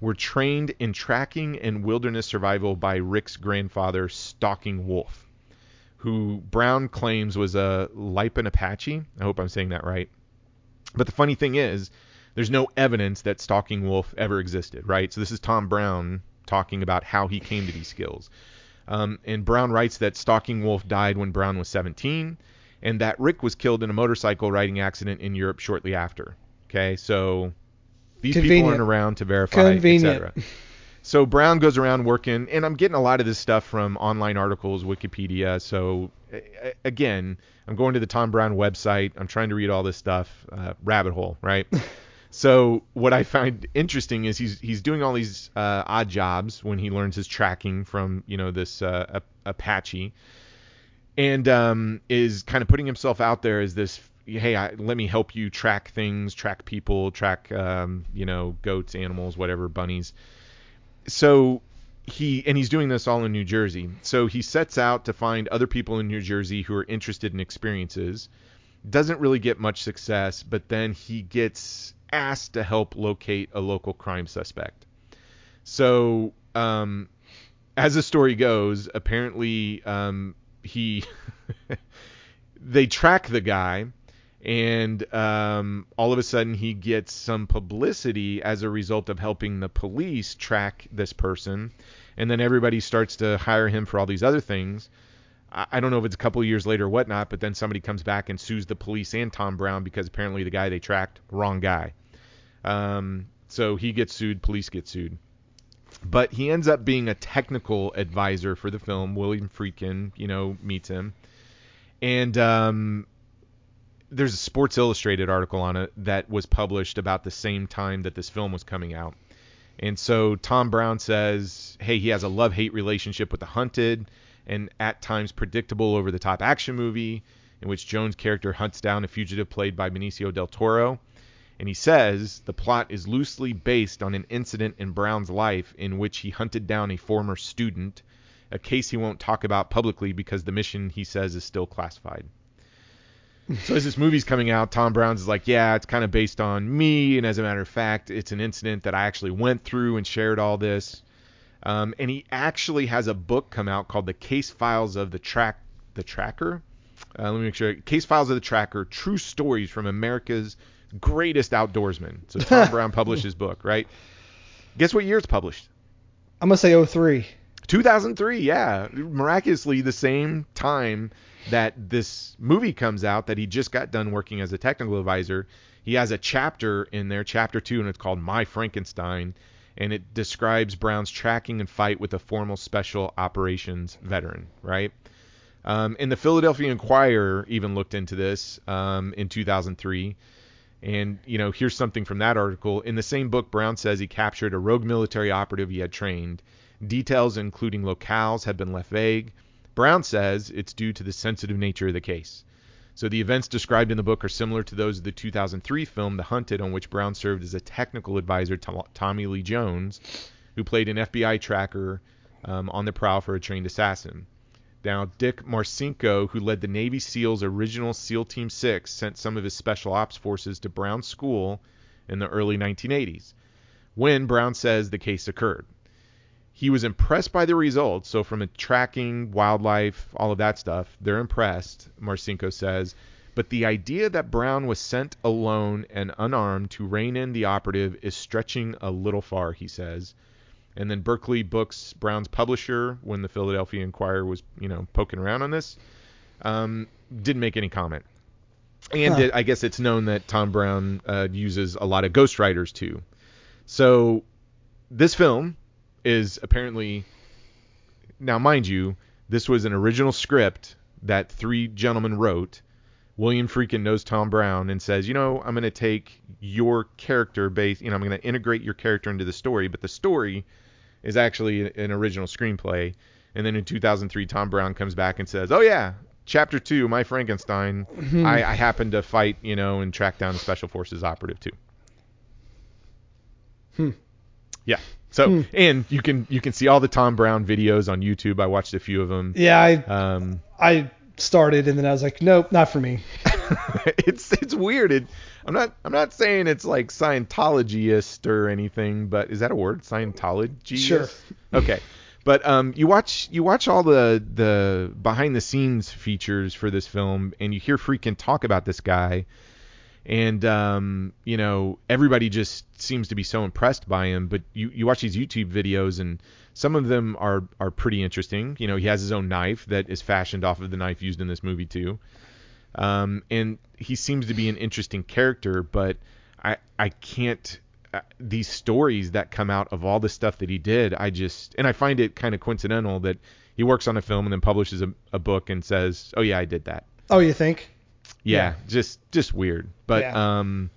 were trained in tracking and wilderness survival by Rick's grandfather, Stalking Wolf, who Brown claims was a Lipan Apache. I hope I'm saying that right. But the funny thing is, there's no evidence that Stalking Wolf ever existed, right? So this is Tom Brown talking about how he came to these skills. Um, and Brown writes that Stalking Wolf died when Brown was seventeen, and that Rick was killed in a motorcycle riding accident in Europe shortly after. Okay, so... These Convenient. people aren't around to verify, et cetera. So Brown goes around working, and I'm getting a lot of this stuff from online articles, Wikipedia. So, again, I'm going to the Tom Brown website. I'm trying to read all this stuff. Uh, rabbit hole, right? So what I find interesting is he's he's doing all these uh, odd jobs when he learns his tracking from, you know, this uh, Apache, and um, is kind of putting himself out there as this, hey, I, let me help you track things, track people, track, um, you know, goats, animals, whatever, bunnies. So he, and he's doing this all in New Jersey. So he sets out to find other people in New Jersey who are interested in experiences. Doesn't really get much success, but then he gets asked to help locate a local crime suspect. So um, as the story goes, apparently um, he they track the guy. And um, all of a sudden, he gets some publicity as a result of helping the police track this person. And then everybody starts to hire him for all these other things. I, I don't know if it's a couple of years later or whatnot, but then somebody comes back and sues the police and Tom Brown because apparently the guy they tracked, wrong guy. Um, so he gets sued, police get sued. But he ends up being a technical advisor for the film. William Friedkin, you know, meets him. And... Um, there's a Sports Illustrated article on it that was published about the same time that this film was coming out. And so Tom Brown says, hey, he has a love-hate relationship with The Hunted, and at times predictable over-the-top action movie in which Jones' character hunts down a fugitive played by Benicio Del Toro. And he says the plot is loosely based on an incident in Brown's life in which he hunted down a former student, a case he won't talk about publicly because the mission, he says, is still classified. So as this movie's coming out, Tom Brown's is like, yeah, it's kind of based on me. And as a matter of fact, it's an incident that I actually went through and shared all this. Um, and he actually has a book come out called The Case Files of the Track, the Tracker. Uh, let me make sure. Case Files of the Tracker, True Stories from America's Greatest Outdoorsman. So Tom Brown published his book, right? Guess what year it's published? I'm going to say oh three. two thousand three, yeah. Miraculously, the same time that this movie comes out that he just got done working as a technical advisor. He has a chapter in there, chapter two, and it's called My Frankenstein, and it describes Brown's tracking and fight with a former special operations veteran, right? Um, and the Philadelphia Inquirer even looked into this um, in two thousand three, and, you know, here's something from that article. In the same book, Brown says he captured a rogue military operative he had trained. Details, including locales, have been left vague. Brown says it's due to the sensitive nature of the case. So the events described in the book are similar to those of the two thousand three film The Hunted, on which Brown served as a technical advisor to Tommy Lee Jones, who played an F B I tracker um, on the prowl for a trained assassin. Now, Dick Marcinko, who led the Navy SEALs' original SEAL Team six, sent some of his special ops forces to Brown's school in the early nineteen eighties, when Brown says the case occurred. He was impressed by the results. So from a tracking, wildlife, all of that stuff, they're impressed, Marcinko says. But the idea that Brown was sent alone and unarmed to rein in the operative is stretching a little far, he says. And then Berkeley books Brown's publisher when the Philadelphia Inquirer was, you know, poking around on this. Um, didn't make any comment. And huh. it, I guess it's known that Tom Brown uh, uses a lot of ghostwriters too. So this film... is apparently, now mind you, this was an original script that three gentlemen wrote. William Friedkin knows Tom Brown and says, you know, I'm going to take your character based, you know, I'm going to integrate your character into the story, but the story is actually an original screenplay. And then in two thousand three, Tom Brown comes back and says, oh yeah, chapter two, My Frankenstein, mm-hmm. I, I happened to fight, you know, and track down a special forces operative too. Hmm. Yeah. So, hmm. and you can, you can see all the Tom Brown videos on YouTube. I watched a few of them. Yeah. I, um, I started and then I was like, nope, not for me. it's, it's weird. It, I'm not, I'm not saying it's like Scientologyist or anything, but is that a word? Scientology? Sure. Okay. But, um, you watch, you watch all the, the behind the scenes features for this film and you hear Friedkin talk about this guy. And, um, you know, everybody just seems to be so impressed by him. But you, you watch these YouTube videos, and some of them are, are pretty interesting. You know, he has his own knife that is fashioned off of the knife used in this movie, too. Um, and he seems to be an interesting character, but I I can't uh, – these stories that come out of all the stuff that he did, I just – and I find it kind of coincidental that he works on a film and then publishes a, a book and says, oh, yeah, I did that. Oh, you think? Yeah, yeah, just just weird. But yeah. um,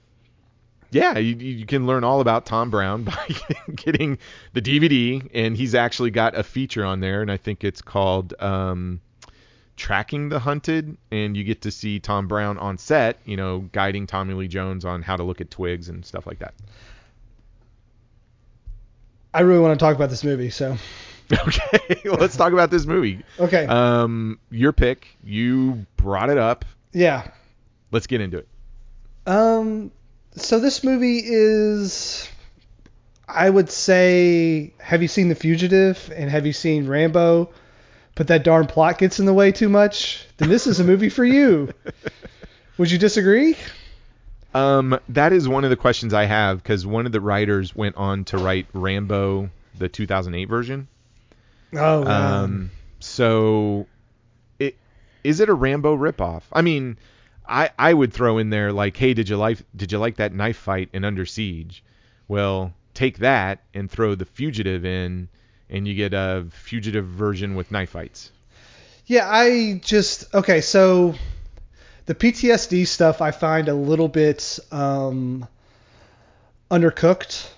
yeah, you, you can learn all about Tom Brown by getting the D V D, and he's actually got a feature on there, and I think it's called um, Tracking the Hunted, and you get to see Tom Brown on set, you know, guiding Tommy Lee Jones on how to look at twigs and stuff like that. I really want to talk about this movie, so... Okay, well, let's talk about this movie. Okay. Um, your pick. You brought it up. Yeah. Let's get into it. Um... So this movie is, I would say, have you seen The Fugitive and have you seen Rambo? But that darn plot gets in the way too much. Then this is a movie for you. Would you disagree? Um, that is one of the questions I have, because one of the writers went on to write Rambo, the two thousand eight version. Oh. Wow. Um. So, it is it a Rambo ripoff? I mean. I, I would throw in there like, hey, did you like did you like that knife fight in Under Siege? Well, take that and throw The Fugitive in, and you get a Fugitive version with knife fights. Yeah, I just okay. So the P T S D stuff I find a little bit um, undercooked.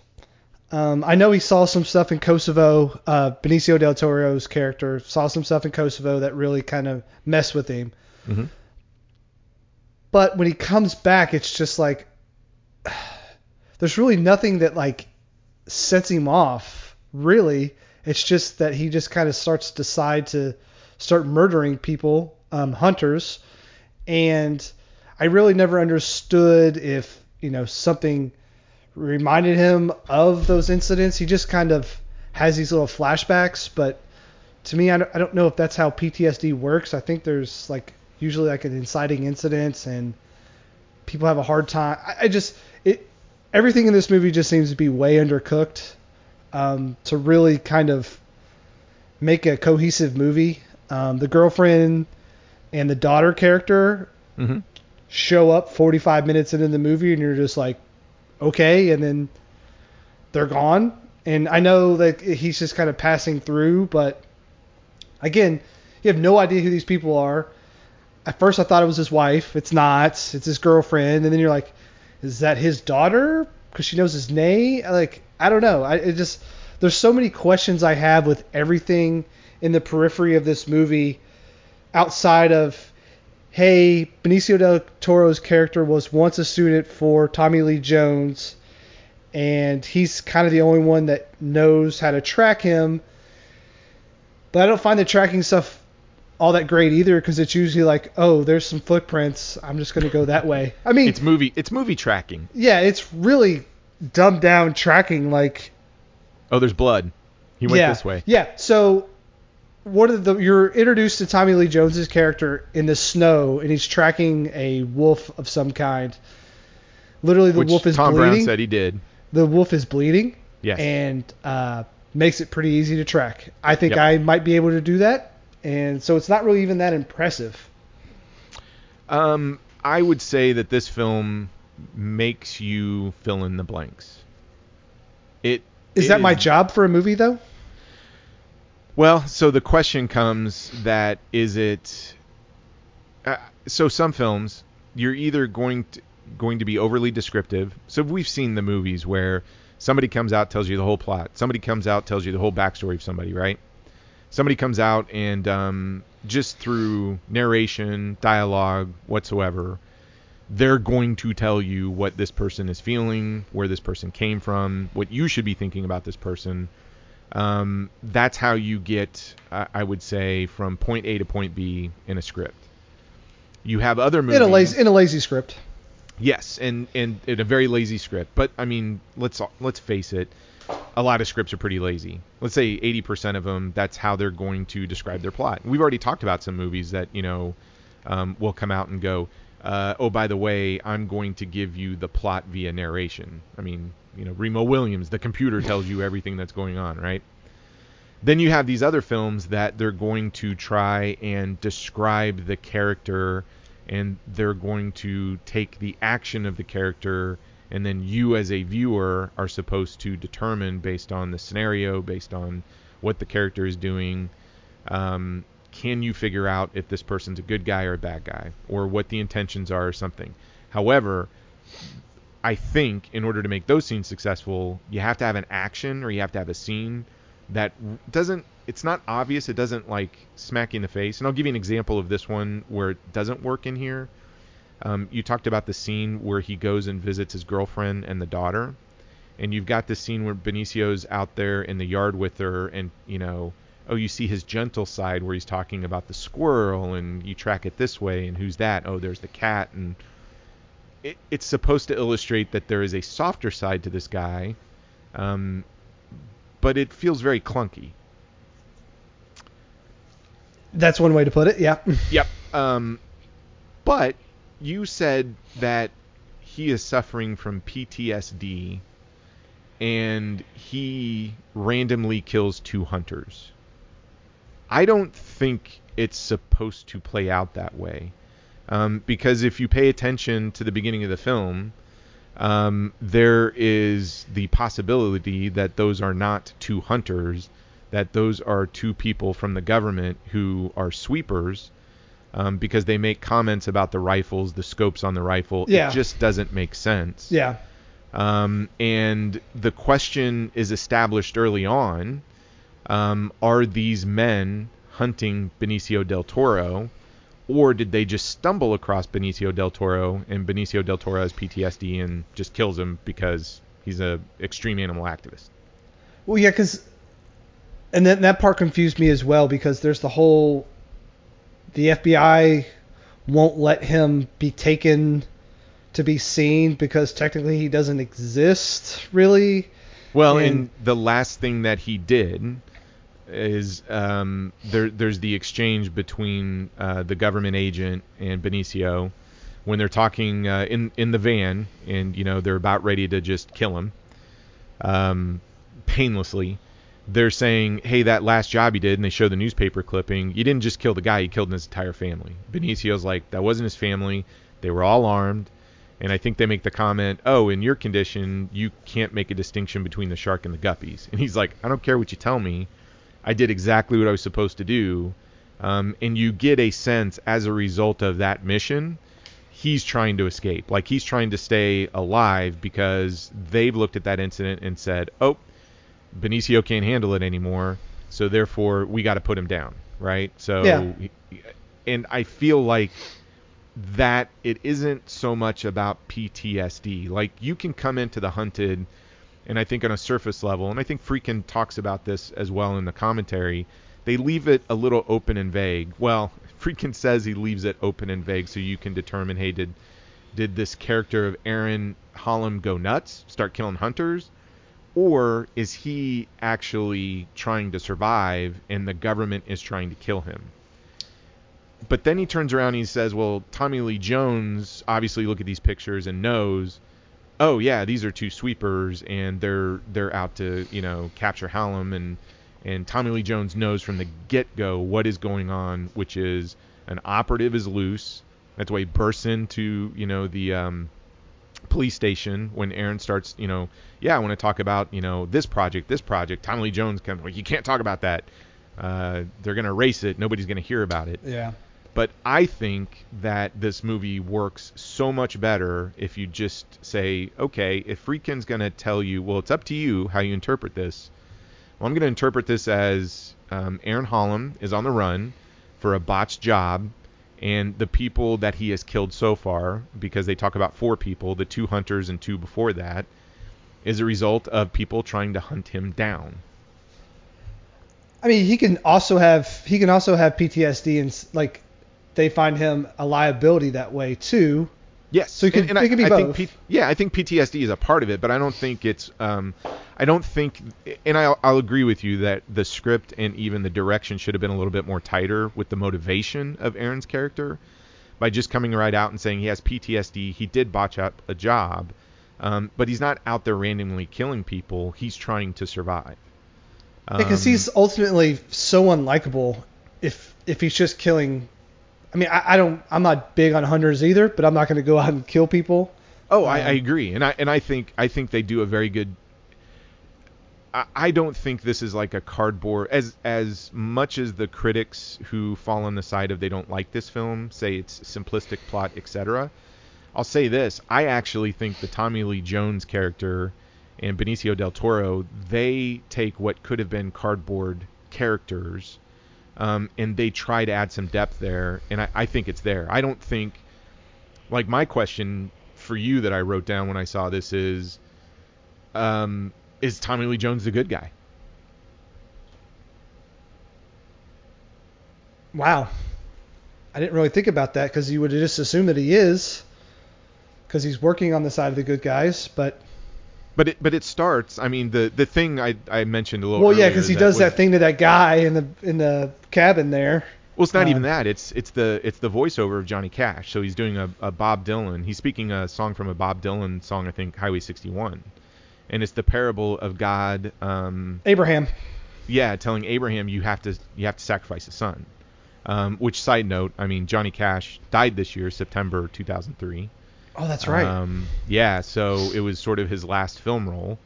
Um, I know he saw some stuff in Kosovo. Uh, Benicio Del Toro's character saw some stuff in Kosovo that really kind of messed with him. Mm-hmm. But when he comes back, it's just like there's really nothing that like sets him off, really. It's just that he just kind of starts to decide to start murdering people, um, hunters. And I really never understood if, you know, something reminded him of those incidents. He just kind of has these little flashbacks. But to me, I don't, I don't know if that's how P T S D works. I think there's like... usually like an inciting incident and people have a hard time. I, I just, it, everything in this movie just seems to be way undercooked um, to really kind of make a cohesive movie. Um, the girlfriend and the daughter character mm-hmm. show up forty-five minutes into the movie and you're just like, okay. And then they're gone. And I know that he's just kind of passing through, but again, you have no idea who these people are. At first I thought it was his wife. It's not. It's his girlfriend. And then you're like, is that his daughter? Because she knows his name. Like, I don't know. I it just there's so many questions I have with everything in the periphery of this movie outside of, hey, Benicio Del Toro's character was once a student for Tommy Lee Jones, and he's kind of the only one that knows how to track him. But I don't find the tracking stuff all that great either, because it's usually like, oh, there's some footprints, I'm just going to go that way. I mean, it's movie it's movie tracking. Yeah, it's really dumbed down tracking. Like, oh, there's blood, he went yeah, this way. Yeah. So what are the you're introduced to Tommy Lee Jones's character in the snow, and he's tracking a wolf of some kind. Literally, the Which wolf is Tom bleeding. Tom Brown said he did. The wolf is bleeding. Yes. And uh, makes it pretty easy to track. I think yep. I might be able to do that. And so it's not really even that impressive. Um, I would say that this film makes you fill in the blanks. It is it that is, my job for a movie, though? Well, so the question comes that is it... Uh, so some films, you're either going to, going to be overly descriptive. So we've seen the movies where somebody comes out, tells you the whole plot. Somebody comes out, tells you the whole backstory of somebody, right? Somebody comes out and um, just through narration, dialogue, whatsoever, they're going to tell you what this person is feeling, where this person came from, what you should be thinking about this person. Um, that's how you get, uh, I would say, from point A to point B in a script. You have other movies. In a, la- in a lazy script. Yes, and, and in a very lazy script. But, I mean, let's let's face it. A lot of scripts are pretty lazy. Let's say eighty percent of them, that's how they're going to describe their plot. We've already talked about some movies that, you know, um, will come out and go, uh, oh, by the way, I'm going to give you the plot via narration. I mean, you know, Remo Williams, the computer tells you everything that's going on, right? Then you have these other films that they're going to try and describe the character, and they're going to take the action of the character, and then you as a viewer are supposed to determine based on the scenario, based on what the character is doing, um, can you figure out if this person's a good guy or a bad guy, or what the intentions are or something. However, I think in order to make those scenes successful, you have to have an action or you have to have a scene that doesn't, it's not obvious. It doesn't like smack you in the face. And I'll give you an example of this one where it doesn't work in here. Um, you talked about the scene where he goes and visits his girlfriend and the daughter. And you've got this scene where Benicio's out there in the yard with her and, you know, oh, you see his gentle side where he's talking about the squirrel and you track it this way and who's that? Oh, there's the cat. And it, it's supposed to illustrate that there is a softer side to this guy, um, but it feels very clunky. That's one way to put it, yeah. Yep. Um, but you said that he is suffering from P T S D and he randomly kills two hunters. I don't think it's supposed to play out that way. Um, because if you pay attention to the beginning of the film, um, there is the possibility that those are not two hunters, that those are two people from the government who are sweepers, um, because they make comments about the rifles, the scopes on the rifle. Yeah. It just doesn't make sense. Yeah. Um, and the question is established early on, um, are these men hunting Benicio Del Toro, or did they just stumble across Benicio Del Toro and Benicio Del Toro has P T S D and just kills him because he's a extreme animal activist? Well, yeah, because, and then that part confused me as well, because there's the whole, the F B I won't let him be taken to be seen because technically he doesn't exist, really. Well, and, and the last thing that he did is um, there, there's the exchange between uh, the government agent and Benicio when they're talking uh, in, in the van and, you know, they're about ready to just kill him um, painlessly. They're saying, hey, that last job you did, and they show the newspaper clipping, you didn't just kill the guy, you killed his entire family. Benicio's like, that wasn't his family. They were all armed. And I think they make the comment, oh, in your condition, you can't make a distinction between the shark and the guppies. And he's like, I don't care what you tell me. I did exactly what I was supposed to do. Um, and you get a sense as a result of that mission, he's trying to escape. Like he's trying to stay alive because they've looked at that incident and said, oh, Benicio can't handle it anymore. So therefore, we got to put him down. Right. So yeah. And I feel like that it isn't so much about P T S D. Like you can come into The Hunted, and I think on a surface level, and I think Friedkin talks about this as well in the commentary, they leave it a little open and vague. Well, Friedkin says he leaves it open and vague so you can determine, hey, did did this character of Aaron Hallam go nuts, start killing hunters, or is he actually trying to survive and the government is trying to kill him? But then he turns around and he says, well, Tommy Lee Jones obviously look at these pictures and knows, oh, yeah, these are two sweepers and they're they're out to, you know, capture Hallam. And, and Tommy Lee Jones knows from the get-go what is going on, which is an operative is loose. That's why he bursts into, you know, the um, police station when Aaron starts, you know, yeah, I want to talk about, you know, this project, this project. Tommy Lee Jones comes, well, you can't talk about that. Uh, they're going to erase it. Nobody's going to hear about it. Yeah. But I think that this movie works so much better if you just say, okay, if Friedkin's going to tell you, well, it's up to you how you interpret this. Well, I'm going to interpret this as um, Aaron Hallam is on the run for a botched job, and the people that he has killed so far, because they talk about four people, the two hunters and two before that, is a result of people trying to hunt him down. I mean, he can also have he can also have P T S D and like. They find him a liability that way too. Yes. So you can, and, and it can be I, both. I think P, yeah, I think P T S D is a part of it, but I don't think it's. Um, I don't think, and I'll, I'll agree with you that the script and even the direction should have been a little bit more tighter with the motivation of Aaron's character, by just coming right out and saying he has P T S D. He did botch up a job, um, but he's not out there randomly killing people. He's trying to survive. Um, because he's ultimately so unlikable if if he's just killing. I mean, I, I don't. I'm not big on hunters either, but I'm not going to go out and kill people. Oh, um, I, I agree, and I and I think I think they do a very good. I, I don't think this is like a cardboard. As as much as the critics who fall on the side of they don't like this film say it's simplistic plot, et cetera. I'll say this. I actually think the Tommy Lee Jones character and Benicio Del Toro, they take what could have been cardboard characters um, and they try to add some depth there. And I, I think it's there. I don't think, like, my question for you that I wrote down when I saw this is, um, is Tommy Lee Jones the good guy? Wow. I didn't really think about that, because you would just assume that he is, because he's working on the side of the good guys. But but it, but it starts. I mean, the, the thing I, I mentioned a little. Well, yeah, because he that does was, that thing to that guy in the in the cabin there. Well, it's not uh, even that. It's it's the it's the voiceover of Johnny Cash. So he's doing a, a Bob Dylan. He's speaking a song from a Bob Dylan song, I think, Highway sixty-one, and it's the parable of God. Um, Abraham. Yeah, telling Abraham you have to you have to sacrifice a son. Um, which, side note, I mean, Johnny Cash died this year, September two thousand three. Oh, that's right. Um, yeah, so it was sort of his last film role.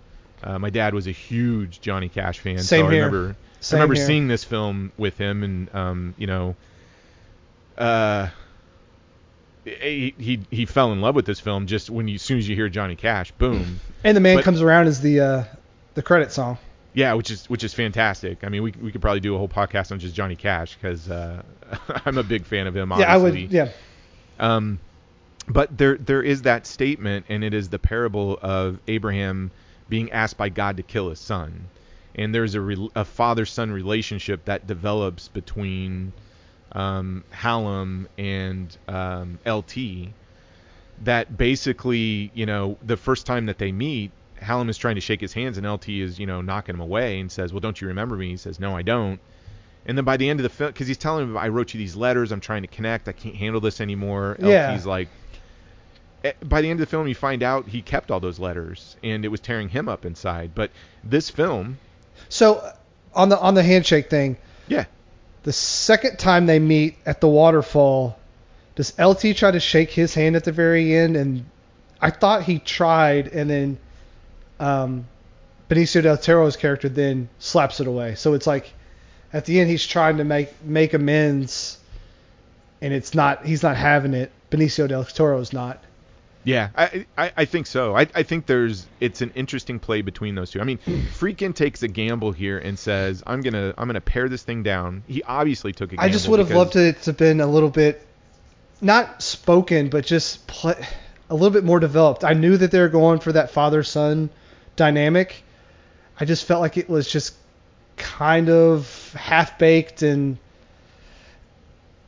Uh, my dad was a huge Johnny Cash fan. Same so I here. Remember, Same I remember here. Seeing this film with him, and, um, you know, uh, he, he he fell in love with this film just when you, as soon as you hear Johnny Cash, boom. And the man but, comes around is the uh, the credit song. Yeah, which is which is fantastic. I mean, we we could probably do a whole podcast on just Johnny Cash, because uh, I'm a big fan of him, obviously. Yeah, I would. Yeah. Um, but there there is that statement, and it is the parable of Abraham being asked by God to kill his son, and there's a, re- a father-son relationship that develops between um, Hallam and um, L T that basically, you know, the first time that they meet, Hallam is trying to shake his hands, and L T is, you know, knocking him away and says, well, don't you remember me? He says, no, I don't. And then by the end of the film, because he's telling him, I wrote you these letters. I'm trying to connect. I can't handle this anymore. Yeah. L T's like, by the end of the film, you find out he kept all those letters, and it was tearing him up inside. But this film. So on the on the handshake thing. Yeah. The second time they meet at the waterfall, does L T try to shake his hand at the very end? And I thought he tried, and then. Um, Benicio Del Toro's character then slaps it away. So it's like, at the end, he's trying to make make amends, and it's not he's not having it. Benicio Del Toro's not. Yeah, I I, I think so. I, I think there's it's an interesting play between those two. I mean, Friedkin takes a gamble here and says, I'm gonna I'm gonna pare this thing down. He obviously took a gamble. I just would have loved it to have been a little bit, not spoken, but just play, a little bit more developed. I knew that they were going for that father-son dynamic. I just felt like it was just kind of half-baked, and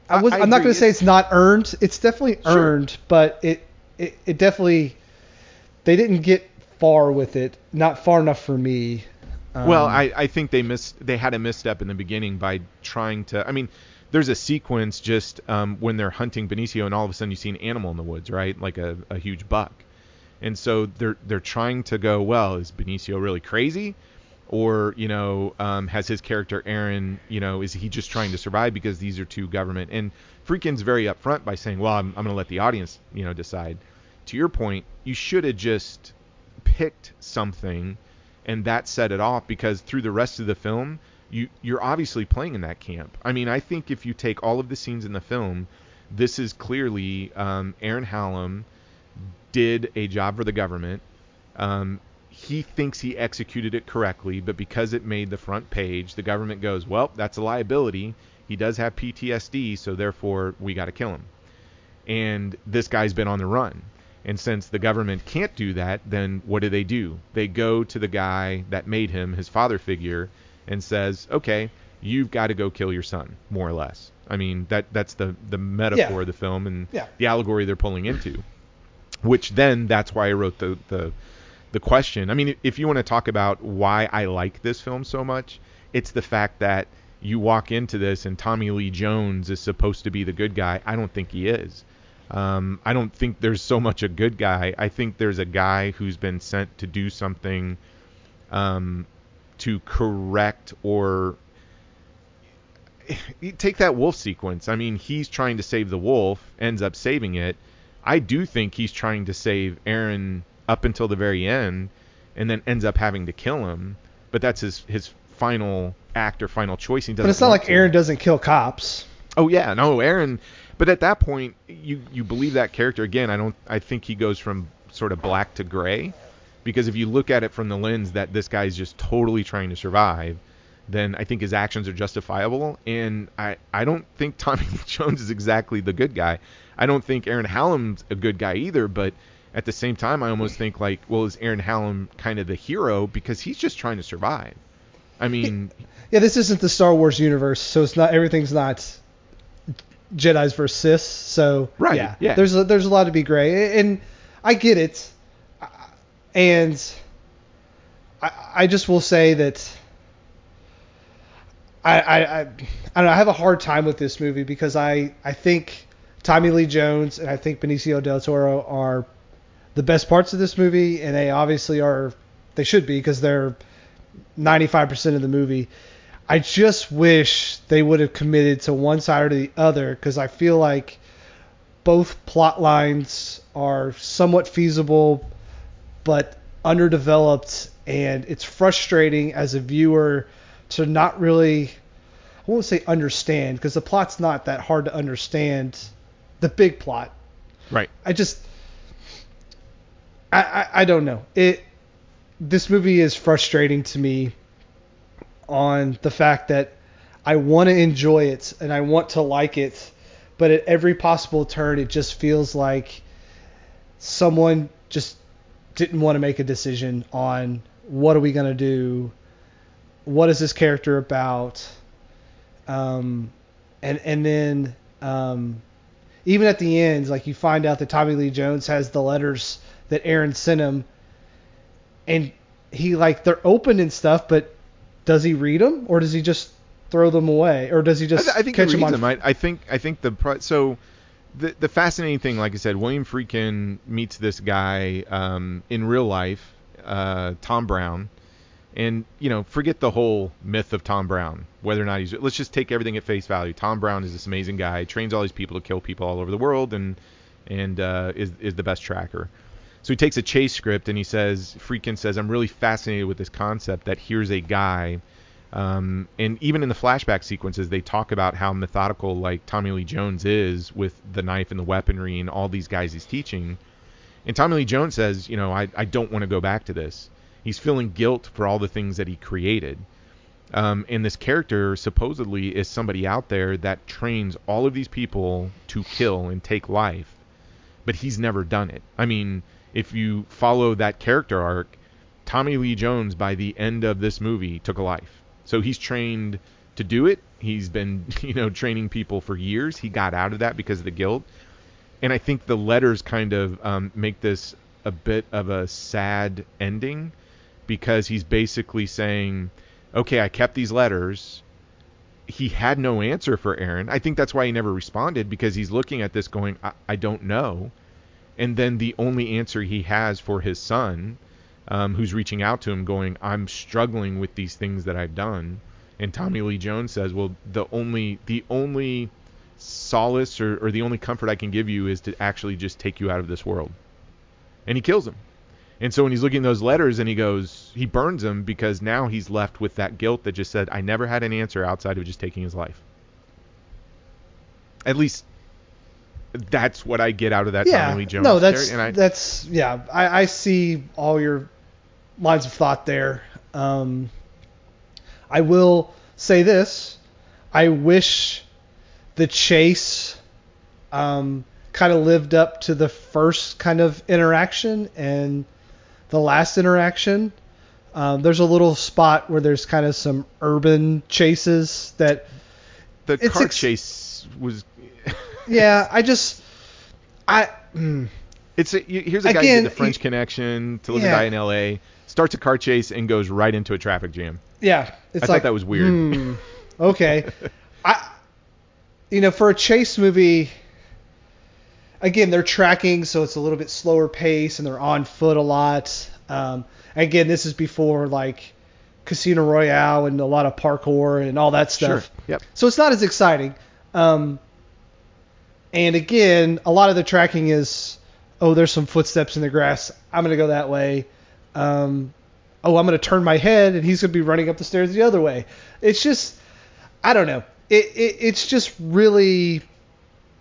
I was, I, I I'm not going to say it's not earned. It's definitely earned, sure. But it, it it definitely, they didn't get far with it. Not far enough for me. Um, well, I, I think they missed, they had a misstep in the beginning by trying to, I mean, there's a sequence just um, when they're hunting Benicio, and all of a sudden you see an animal in the woods, right? Like a, a huge buck. And so they're they're trying to go, well, is Benicio really crazy? Or, you know, um, has his character Aaron, you know, is he just trying to survive because these are two government? And Friedkin's very upfront by saying, well, I'm, I'm going to let the audience, you know, decide. To your point, you should have just picked something, and that set it off, because through the rest of the film, you, you're obviously playing in that camp. I mean, I think if you take all of the scenes in the film, this is clearly um, Aaron Hallam did a job for the government. Um, he thinks he executed it correctly, but because it made the front page, the government goes, well, that's a liability. He does have P T S D, so therefore we got to kill him. And this guy's been on the run. And since the government can't do that, then what do they do? They go to the guy that made him, his father figure, and says, okay, you've got to go kill your son, more or less. I mean, that that's the, the metaphor yeah. of the film, and yeah. the allegory they're pulling into. Which then, that's why I wrote the, the the question. I mean, if you want to talk about why I like this film so much, it's the fact that you walk into this and Tommy Lee Jones is supposed to be the good guy. I don't think he is. Um, I don't think there's so much a good guy. I think there's a guy who's been sent to do something um, to correct or... Take that wolf sequence. I mean, he's trying to save the wolf, ends up saving it. I do think he's trying to save Aaron up until the very end, and then ends up having to kill him. But that's his, his final act or final choice. He doesn't. But it's not like to. Aaron doesn't kill cops. Oh, yeah. No, Aaron... But at that point, you you believe that character. Again, I don't. I think he goes from sort of black to gray, because if you look at it from the lens that this guy's just totally trying to survive, then I think his actions are justifiable. And I, I don't think Tommy Lee Jones is exactly the good guy. I don't think Aaron Hallam's a good guy either, but at the same time, I almost think, like, well, is Aaron Hallam kind of the hero because he's just trying to survive? I mean... Yeah, this isn't the Star Wars universe, so it's not everything's not Jedi's versus Sith, so... Right, yeah. yeah. There's, a, there's a lot to be gray, and I get it, and I, I just will say that... I, I, I, I don't know, I have a hard time with this movie because I, I think Tommy Lee Jones and I think Benicio Del Toro are the best parts of this movie, and they obviously are, they should be, because they're ninety-five percent of the movie. I just wish they would have committed to one side or the other, because I feel like both plot lines are somewhat feasible but underdeveloped, and it's frustrating as a viewer to not really, I won't say understand, because the plot's not that hard to understand, the big plot. Right. I just, I, I, I don't know. It. This movie is frustrating to me on the fact that I want to enjoy it and I want to like it, but at every possible turn, it just feels like someone just didn't want to make a decision on what are we going to do. What is this character about? Um, and and then um, even at the end, like, you find out that Tommy Lee Jones has the letters that Aaron sent him, and he, like, they're open and stuff, but does he read them, or does he just throw them away, or does he just I th- I think catch he reads them on? Them. I, I think I think the so the the fascinating thing, like I said, William Friedkin meets this guy um, in real life, uh, Tom Brown. And, you know, forget the whole myth of Tom Brown, whether or not he's... Let's just take everything at face value. Tom Brown is this amazing guy, trains all these people to kill people all over the world, and and uh, is, is the best tracker. So he takes a chase script, and he says... Friedkin says, I'm really fascinated with this concept that here's a guy... Um, and even in the flashback sequences, they talk about how methodical, like, Tommy Lee Jones is with the knife and the weaponry and all these guys he's teaching. And Tommy Lee Jones says, you know, I, I don't want to go back to this. He's feeling guilt for all the things that he created. Um, and this character supposedly is somebody out there that trains all of these people to kill and take life, but he's never done it. I mean, if you follow that character arc, Tommy Lee Jones, by the end of this movie, took a life. So he's trained to do it. He's been, you know, training people for years. He got out of that because of the guilt. And I think the letters kind of um, make this a bit of a sad ending, because he's basically saying, okay, I kept these letters. He had no answer for Aaron. I think that's why he never responded, because he's looking at this going, I, I don't know. And then the only answer he has for his son, um, who's reaching out to him going, I'm struggling with these things that I've done. And Tommy Lee Jones says, well, the only, the only solace or, or the only comfort I can give you is to actually just take you out of this world. And he kills him. And so when he's looking at those letters and he goes, he burns them, because now he's left with that guilt that just said, I never had an answer outside of just taking his life. At least that's what I get out of that. Yeah, Tommy Lee Jones. No, that's, and I, that's, yeah, I, I see all your lines of thought there. Um, I will say this. I wish the chase, um, kind of lived up to the first kind of interaction and the last interaction. Um, there's a little spot where there's kind of some urban chases that the car ex- chase was. yeah, I just I. Mm, it's a, here's a guy again, who did The French he, Connection, To Live yeah. and Die in L A starts a car chase and goes right into a traffic jam. Yeah, it's I like, thought that was weird. Mm, okay, I you know for a chase movie. Again, they're tracking, so it's a little bit slower pace, and they're on foot a lot. Um, again, this is before, like, Casino Royale and a lot of parkour and all that stuff. Sure. Yep. So it's not as exciting. Um, and, again, a lot of the tracking is, oh, there's some footsteps in the grass. I'm going to go that way. Um, oh, I'm going to turn my head, and he's going to be running up the stairs the other way. It's just – I don't know. It, it It's just really –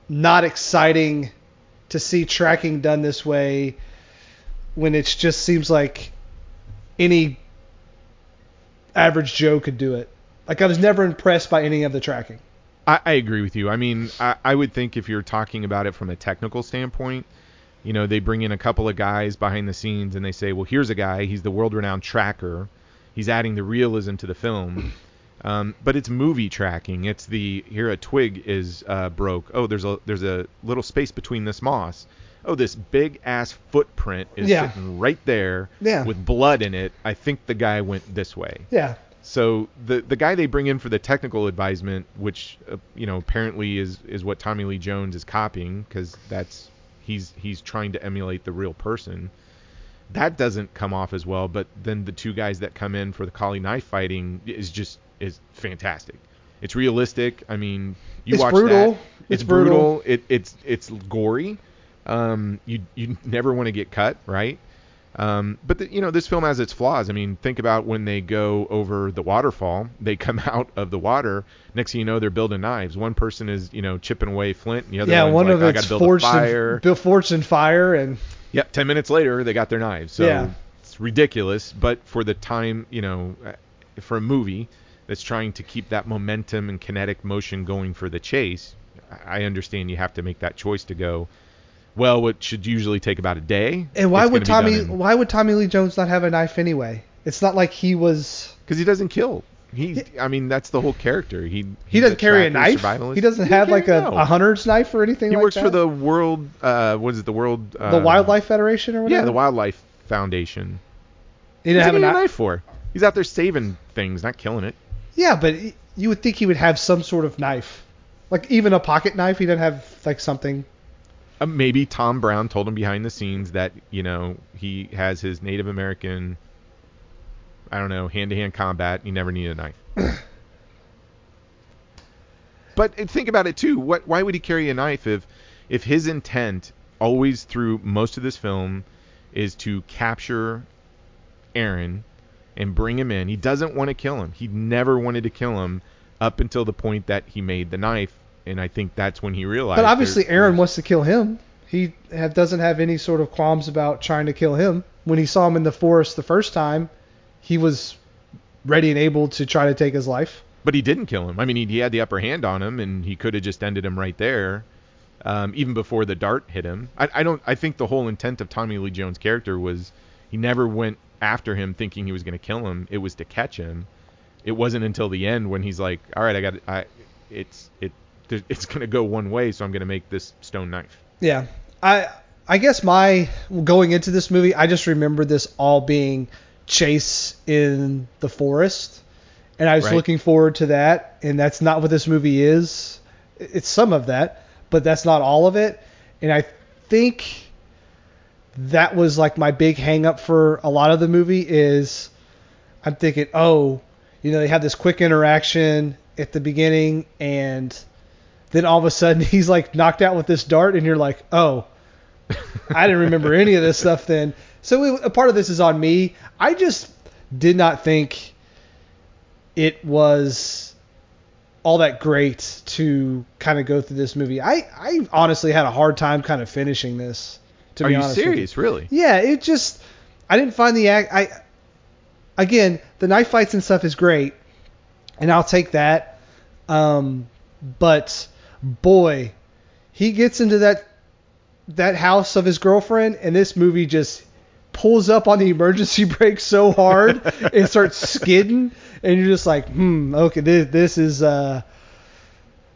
not exciting to see tracking done this way when it just seems like any average Joe could do it. Like, I was never impressed by any of the tracking. I, I agree with you. I mean, I, I would think if you're talking about it from a technical standpoint, you know, they bring in a couple of guys behind the scenes and they say, well, here's a guy. He's the world-renowned tracker. He's adding the realism to the film. Um, but it's movie tracking. It's the, here a twig is uh, broke. Oh, there's a there's a little space between this moss. Oh, this big-ass footprint is yeah. sitting right there yeah. with blood in it. I think the guy went this way. Yeah. So the the guy they bring in for the technical advisement, which, uh, you know, apparently is, is what Tommy Lee Jones is copying, because that's he's he's trying to emulate the real person. That doesn't come off as well, but then the two guys that come in for the Kali knife fighting is just is fantastic. It's realistic. I mean, you it's watch brutal. that. It's, it's brutal. brutal. It, it's it's gory. Um, you you never want to get cut, right? Um, but the, you know, this film has its flaws. I mean, think about when they go over the waterfall, they come out of the water. Next thing you know, they're building knives. One person is, you know, chipping away flint, and the other yeah, one's one like, of I got to build forged a fire. Bill forged in fire, and yep, ten minutes later they got their knives. So yeah. It's ridiculous, but for the time, you know, for a movie that's trying to keep that momentum and kinetic motion going for the chase, I understand you have to make that choice to go. Well, what should usually take about a day. And why would Tommy? In... Why would Tommy Lee Jones not have a knife anyway? It's not like he was. Because he doesn't kill. He, he. I mean, that's the whole character. He. He, he doesn't carry a knife. Survivalist. He doesn't have like a, a hunter's knife or anything. He like that. He works for the world. Uh, what is it? The world. Uh, the Wildlife Federation or whatever. Yeah, the Wildlife Foundation. He didn't have a knife? a knife for. He's out there saving things, not killing it. Yeah, but you would think he would have some sort of knife, like even a pocket knife. He didn't have like something. Uh, maybe Tom Brown told him behind the scenes that, you know, he has his Native American, I don't know, hand-to-hand combat. You never need a knife. But think about it, too. What? Why would he carry a knife if, if his intent always through most of this film is to capture Aaron and bring him in? He doesn't want to kill him. He never wanted to kill him up until the point that he made the knife. And I think that's when he realized. But obviously, Aaron wants to kill him. He have, doesn't have any sort of qualms about trying to kill him. When he saw him in the forest the first time, he was ready and able to try to take his life. But he didn't kill him. I mean, he, he had the upper hand on him, and he could have just ended him right there, um, even before the dart hit him. I, I don't. I think the whole intent of Tommy Lee Jones' character was he never went after him thinking he was going to kill him. It was to catch him. It wasn't until the end when he's like, "All right, I got it. I, it's it." It's going to go one way, so I'm going to make this stone knife. Yeah. I I guess my going into this movie, I just remember this all being chase in the forest, and I was right. looking forward to that, and that's not what this movie is. It's some of that, but that's not all of it. And I think that was like my big hang-up for a lot of the movie is I'm thinking, oh, you know, they have this quick interaction at the beginning, and then all of a sudden he's like knocked out with this dart, and you're like, oh, I didn't remember any of this stuff then. So we, a part of this is on me. I just did not think it was all that great to kind of go through this movie. I, I honestly had a hard time kind of finishing this. To Are be you honest serious, with you. Really? Yeah, it just I didn't find the act. I again, the knife fights and stuff is great, and I'll take that. Um, but boy, he gets into that that house of his girlfriend, and this movie just pulls up on the emergency brake so hard it starts skidding, and you're just like, hmm, okay, this, this is uh,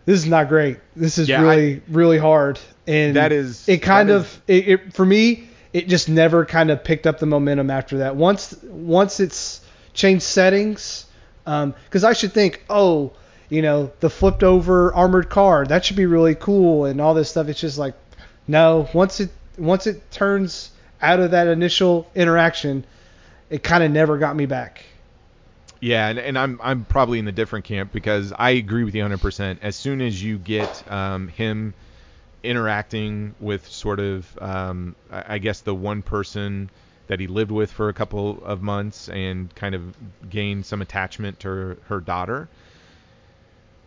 this is not great. This is yeah, really, I, really hard, and that is it. Kind of is, it, it for me, it just never kind of picked up the momentum after that. Once once it's changed settings, um, because I should think, oh. You know, the flipped over armored car, that should be really cool and all this stuff. It's just like, no, once it once it turns out of that initial interaction, it kind of never got me back. Yeah, and, and I'm I'm probably in the different camp because I agree with you one hundred percent. As soon as you get um, him interacting with sort of, um, I guess, the one person that he lived with for a couple of months and kind of gained some attachment to her, her daughter.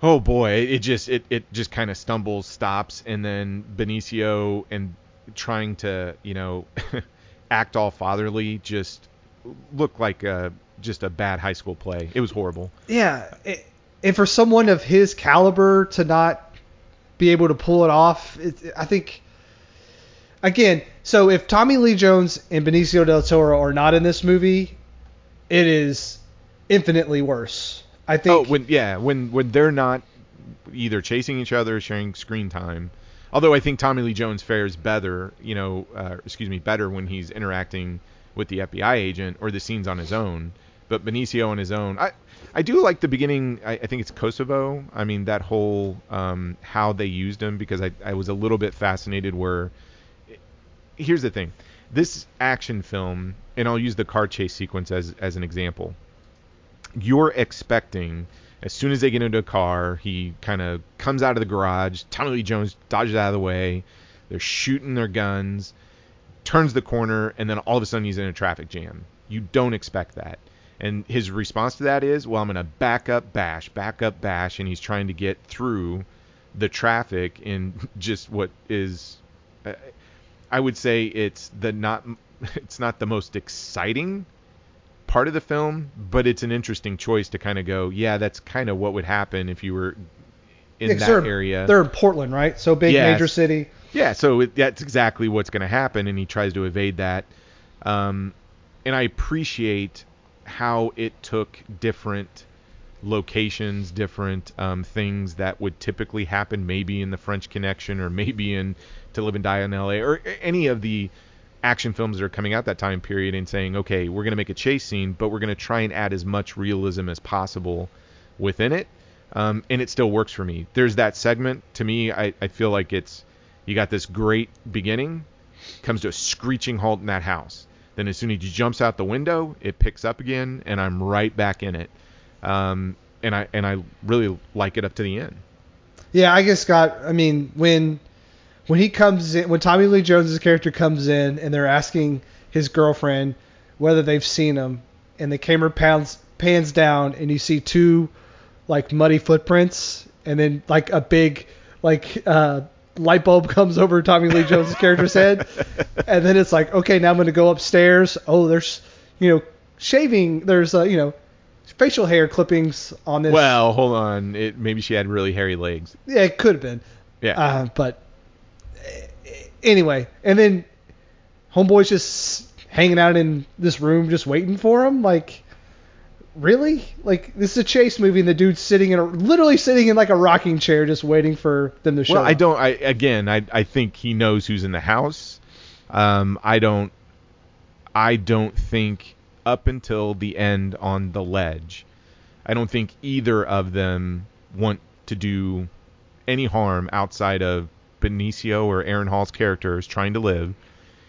oh boy, it just it, it just kind of stumbles, stops, and then Benicio and trying to, you know, act all fatherly just looked like a, just a bad high school play. It was horrible. Yeah, it, and for someone of his caliber to not be able to pull it off, it, I think, again, so if Tommy Lee Jones and Benicio Del Toro are not in this movie, it is infinitely worse. I think. Oh, when, yeah, when when they're not either chasing each other or sharing screen time. Although I think Tommy Lee Jones fares better, you know, uh, excuse me, better when he's interacting with the F B I agent or the scenes on his own. But Benicio on his own, I I do like the beginning. I, I think it's Kosovo. I mean, that whole um, how they used him, because I, I was a little bit fascinated where. Here's the thing. This action film, and I'll use the car chase sequence as, as an example. You're expecting, as soon as they get into a car, he kind of comes out of the garage, Tommy Lee Jones dodges out of the way, they're shooting their guns, turns the corner, and then all of a sudden he's in a traffic jam. You don't expect that. And his response to that is, well, I'm going to back up, bash, back up, bash, and he's trying to get through the traffic in just what is... Uh, I would say it's the not it's not the most exciting part of the film, but it's an interesting choice to kind of go, yeah, that's kind of what would happen if you were in yeah, that they're, area. They're in Portland, right? So big yes. major city. Yeah, so it, that's exactly what's going to happen, and he tries to evade that. Um, and I appreciate how it took different locations, different um, things that would typically happen maybe in The French Connection or maybe in... to Live and Die in L A or any of the action films that are coming out that time period, and saying, okay, we're going to make a chase scene, but we're going to try and add as much realism as possible within it. Um, and it still works for me. There's that segment. To me, I, I feel like it's, you got this great beginning, comes to a screeching halt in that house. Then as soon as he jumps out the window, it picks up again, and I'm right back in it. Um, and I, and I really like it up to the end. Yeah, I guess, Scott, I mean, when... When he comes in, when Tommy Lee Jones' character comes in and they're asking his girlfriend whether they've seen him, and the camera pans, pans down and you see two like muddy footprints, and then like a big like uh, light bulb comes over Tommy Lee Jones' character's head, and then it's like, okay, now I'm going to go upstairs. Oh, there's, you know, shaving. There's uh, you know, facial hair clippings on this. Well, hold on. It, maybe she had really hairy legs. Yeah, it could have been. Yeah, uh, but. Anyway, and then homeboy's just hanging out in this room just waiting for him. Like, really? Like, this is a chase movie, and the dude's sitting in a, literally sitting in like a rocking chair just waiting for them to show up. Well, I don't, I, again, I I think he knows who's in the house. Um, I don't, I don't think up until the end on the ledge, I don't think either of them want to do any harm outside of Benicio or Aaron Hall's character is trying to live,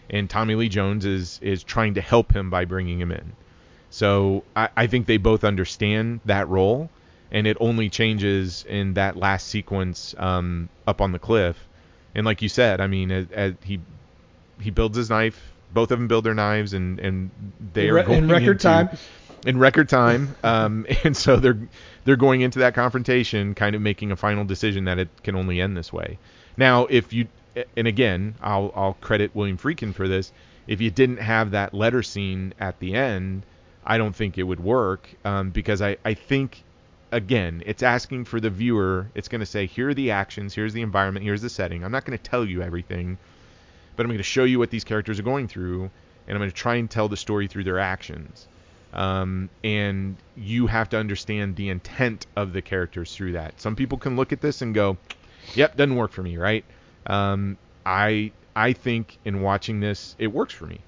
and Tommy Lee Jones is is trying to help him by bringing him in. So I, I think they both understand that role, and it only changes in that last sequence um, up on the cliff. And like you said, I mean, as, as he he builds his knife. Both of them build their knives, and and they are going in record into, time. In record time, um, and so they're they're going into that confrontation, kind of making a final decision that it can only end this way. Now, if you, and again, I'll I'll credit William Friedkin for this. If you didn't have that letter scene at the end, I don't think it would work um, because I, I think, again, it's asking for the viewer. It's going to say, here are the actions, here's the environment, here's the setting. I'm not going to tell you everything, but I'm going to show you what these characters are going through, and I'm going to try and tell the story through their actions. Um, and you have to understand the intent of the characters through that. Some people can look at this and go... Yep, doesn't work for me, right? Um, I I think in watching this, it works for me.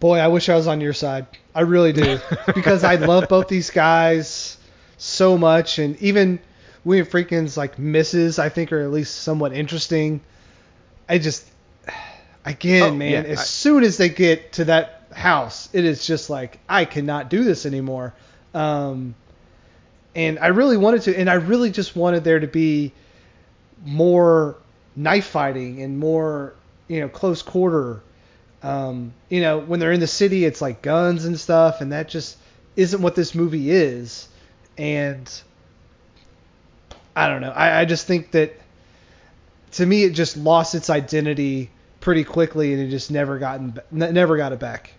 Boy, I wish I was on your side. I really do. Because I love both these guys so much. And even William Friedkin's like misses, I think, are at least somewhat interesting. I just, again, oh, man, yeah, as I, soon as they get to that house, it is just like, I cannot do this anymore. Um And I really wanted to, and I really just wanted there to be more knife fighting and more, you know, close quarter. Um, you know, when they're in the city, it's like guns and stuff, and that just isn't what this movie is. And I don't know. I, I just think that, to me, it just lost its identity pretty quickly, and it just never gotten never got it back.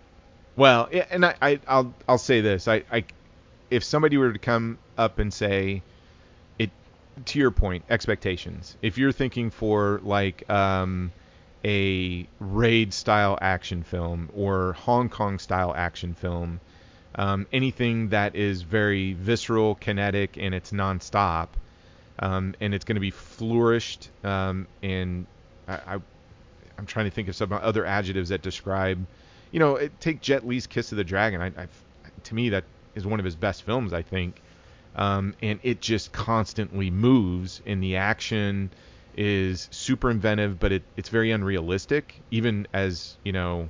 Well, and I, I I'll I'll say this. I, I if somebody were to come up and say, it to your point, expectations. If you're thinking for like um a raid style action film or Hong Kong style action film, um, anything that is very visceral, kinetic, and it's nonstop. Um, and it's going to be flourished, um, and I, I, I'm trying to think of some other adjectives that describe, you know, it, take Jet Li's Kiss of the Dragon. I, I, to me, that is one of his best films, I think, um, and it just constantly moves, and the action is super inventive, but it, it's very unrealistic, even as, you know,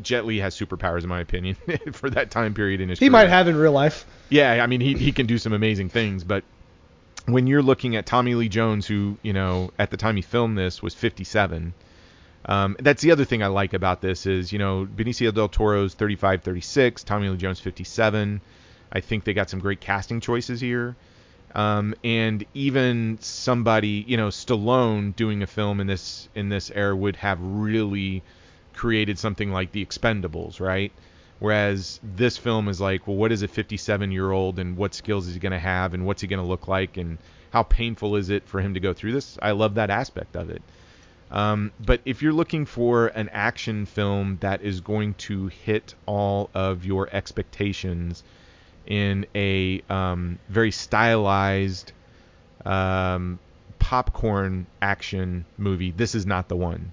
Jet Li has superpowers, in my opinion, for that time period in his career. He might have in real life. Yeah, I mean, he he can do some amazing things, but when you're looking at Tommy Lee Jones, who, you know, at the time he filmed this was fifty-seven. Um, that's the other thing I like about this is, you know, Benicio Del Toro's thirty-five, thirty-six, Tommy Lee Jones fifty-seven. I think they got some great casting choices here. Um, and even somebody, you know, Stallone doing a film in this in this era would have really created something like The Expendables, right? Whereas this film is like, well, what is a fifty-seven-year-old and what skills is he going to have and what's he going to look like and how painful is it for him to go through this? I love that aspect of it. Um, but if you're looking for an action film that is going to hit all of your expectations in a um, very stylized um, popcorn action movie, this is not the one.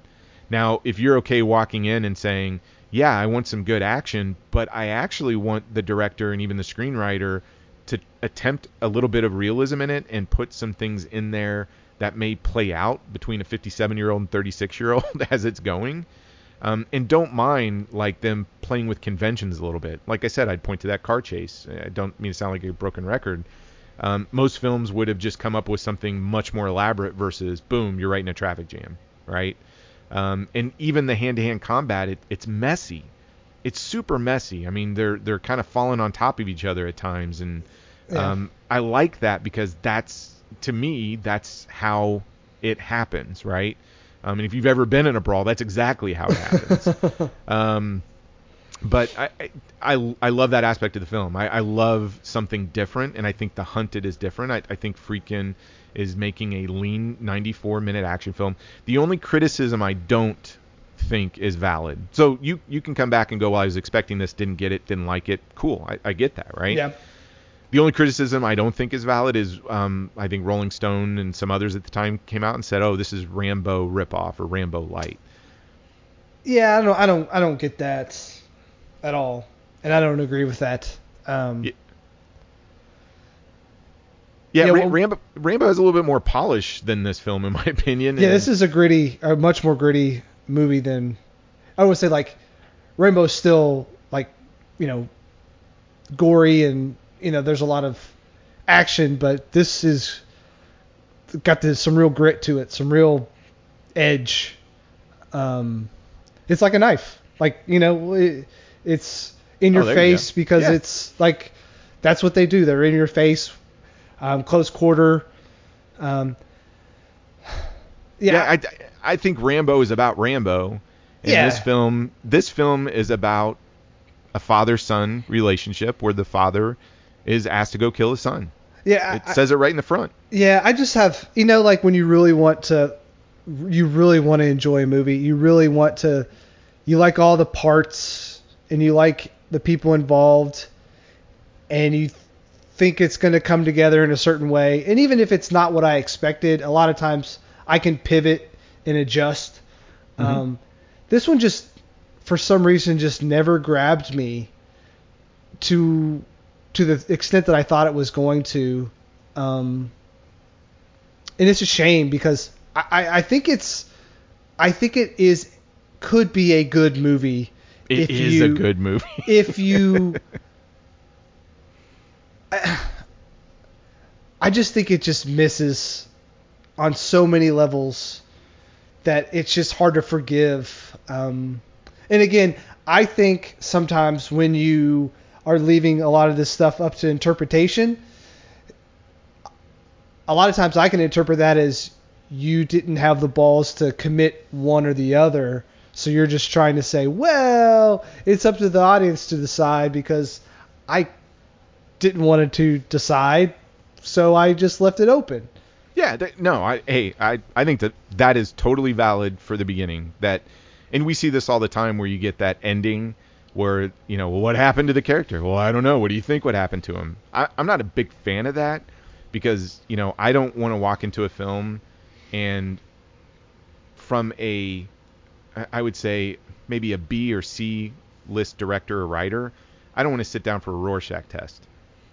Now, if you're okay walking in and saying, yeah, I want some good action, but I actually want the director and even the screenwriter to attempt a little bit of realism in it and put some things in there that may play out between a fifty-seven-year-old and thirty-six-year-old as it's going. Um, and don't mind like them playing with conventions a little bit. Like I said, I'd point to that car chase. I don't mean to sound like a broken record. Um, most films would have just come up with something much more elaborate versus, boom, you're right in a traffic jam, right? Um, and even the hand-to-hand combat, it, it's messy. It's super messy. I mean, they're they're kind of falling on top of each other at times, and yeah. um, I like that because that's, to me, that's how it happens, right? Um, and if you've ever been in a brawl, that's exactly how it happens. um, but I, I I love that aspect of the film. I, I love something different, and I think The Hunted is different. I, I think freaking... is making a lean ninety-four minute action film. The only criticism I don't think is valid. So you you can come back and go, well, I was expecting this, didn't get it, didn't like it. Cool, I, I get that, right? Yeah. The only criticism I don't think is valid is um, I think Rolling Stone and some others at the time came out and said, oh, this is Rambo ripoff or Rambo light. Yeah, I don't I don't I don't get that at all, and I don't agree with that. Um, yeah. Yeah, yeah well, Rambo, Rambo has a little bit more polish than this film, in my opinion. Yeah, and this is a gritty, a much more gritty movie than I would say. Like Rambo's still like, you know, gory and you know there's a lot of action, but this is got this, some real grit to it, some real edge. Um, it's like a knife, like you know, it, it's in your oh, face you because yeah. it's like that's what they do. They're in your face. Um, close quarter. Um, yeah, yeah I, I think Rambo is about Rambo. And yeah. This film, this film is about a father-son relationship where the father is asked to go kill his son. Yeah, it I, says it right in the front. Yeah, I just have, you know, like when you really want to, you really want to enjoy a movie. You really want to, you like all the parts and you like the people involved, and you think it's going to come together in a certain way. And even if it's not what I expected, a lot of times I can pivot and adjust. Mm-hmm. Um, this one just, for some reason, just never grabbed me to to the extent that I thought it was going to. Um, and it's a shame because I, I, I think it's, I think it is, could be a good movie. It is you, a good movie. If you... I just think it just misses on so many levels that it's just hard to forgive. Um, and again, I think sometimes when you are leaving a lot of this stuff up to interpretation, a lot of times I can interpret that as you didn't have the balls to commit one or the other. So you're just trying to say, well, it's up to the audience to decide because I didn't want it to decide. So I just left it open. Yeah. Th- no, I, Hey, I, I think that that is totally valid for the beginning that, and we see this all the time where you get that ending where, you know, well, what happened to the character? Well, I don't know. What do you think would happen to him? I, I'm not a big fan of that because, you know, I don't want to walk into a film and from a, I would say maybe a B or C list director or writer, I don't want to sit down for a Rorschach test.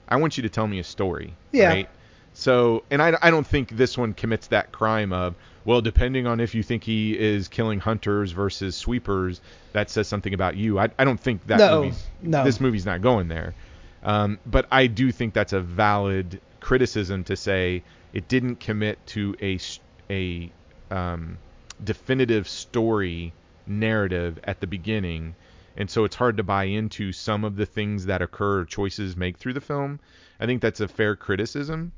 I want you to tell me a story. Yeah. Right? So, and I, I don't think this one commits that crime of, well, depending on if you think he is killing hunters versus sweepers, that says something about you. I, I don't think that no, movie's, no. This movie's not going there. Um, but I do think that's a valid criticism to say it didn't commit to a, a um, definitive story narrative at the beginning. And so it's hard to buy into some of the things that occur, choices make through the film. I think that's a fair criticism.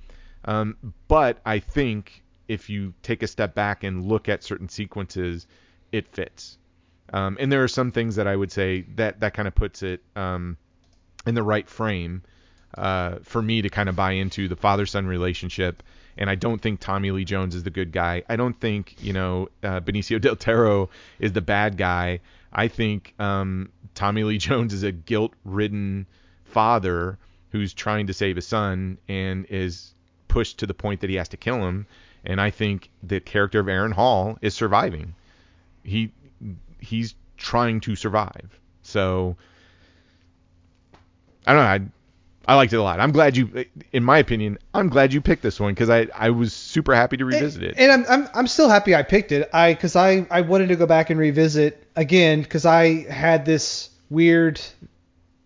Um, but I think if you take a step back and look at certain sequences, it fits. Um, and there are some things that I would say that, that kind of puts it um, in the right frame uh, for me to kind of buy into the father-son relationship. And I don't think Tommy Lee Jones is the good guy. I don't think, you know, uh, Benicio Del Toro is the bad guy. I think um, Tommy Lee Jones is a guilt-ridden father who's trying to save his son and is pushed to the point that he has to kill him. And I think the character of Aaron Hall is surviving. He he's trying to survive. So I don't know. I, I liked it a lot. I'm glad you, in my opinion, I'm glad you picked this one because I, I was super happy to revisit and, it. And I'm I'm I'm still happy I picked it. I because I I wanted to go back and revisit again because I had this weird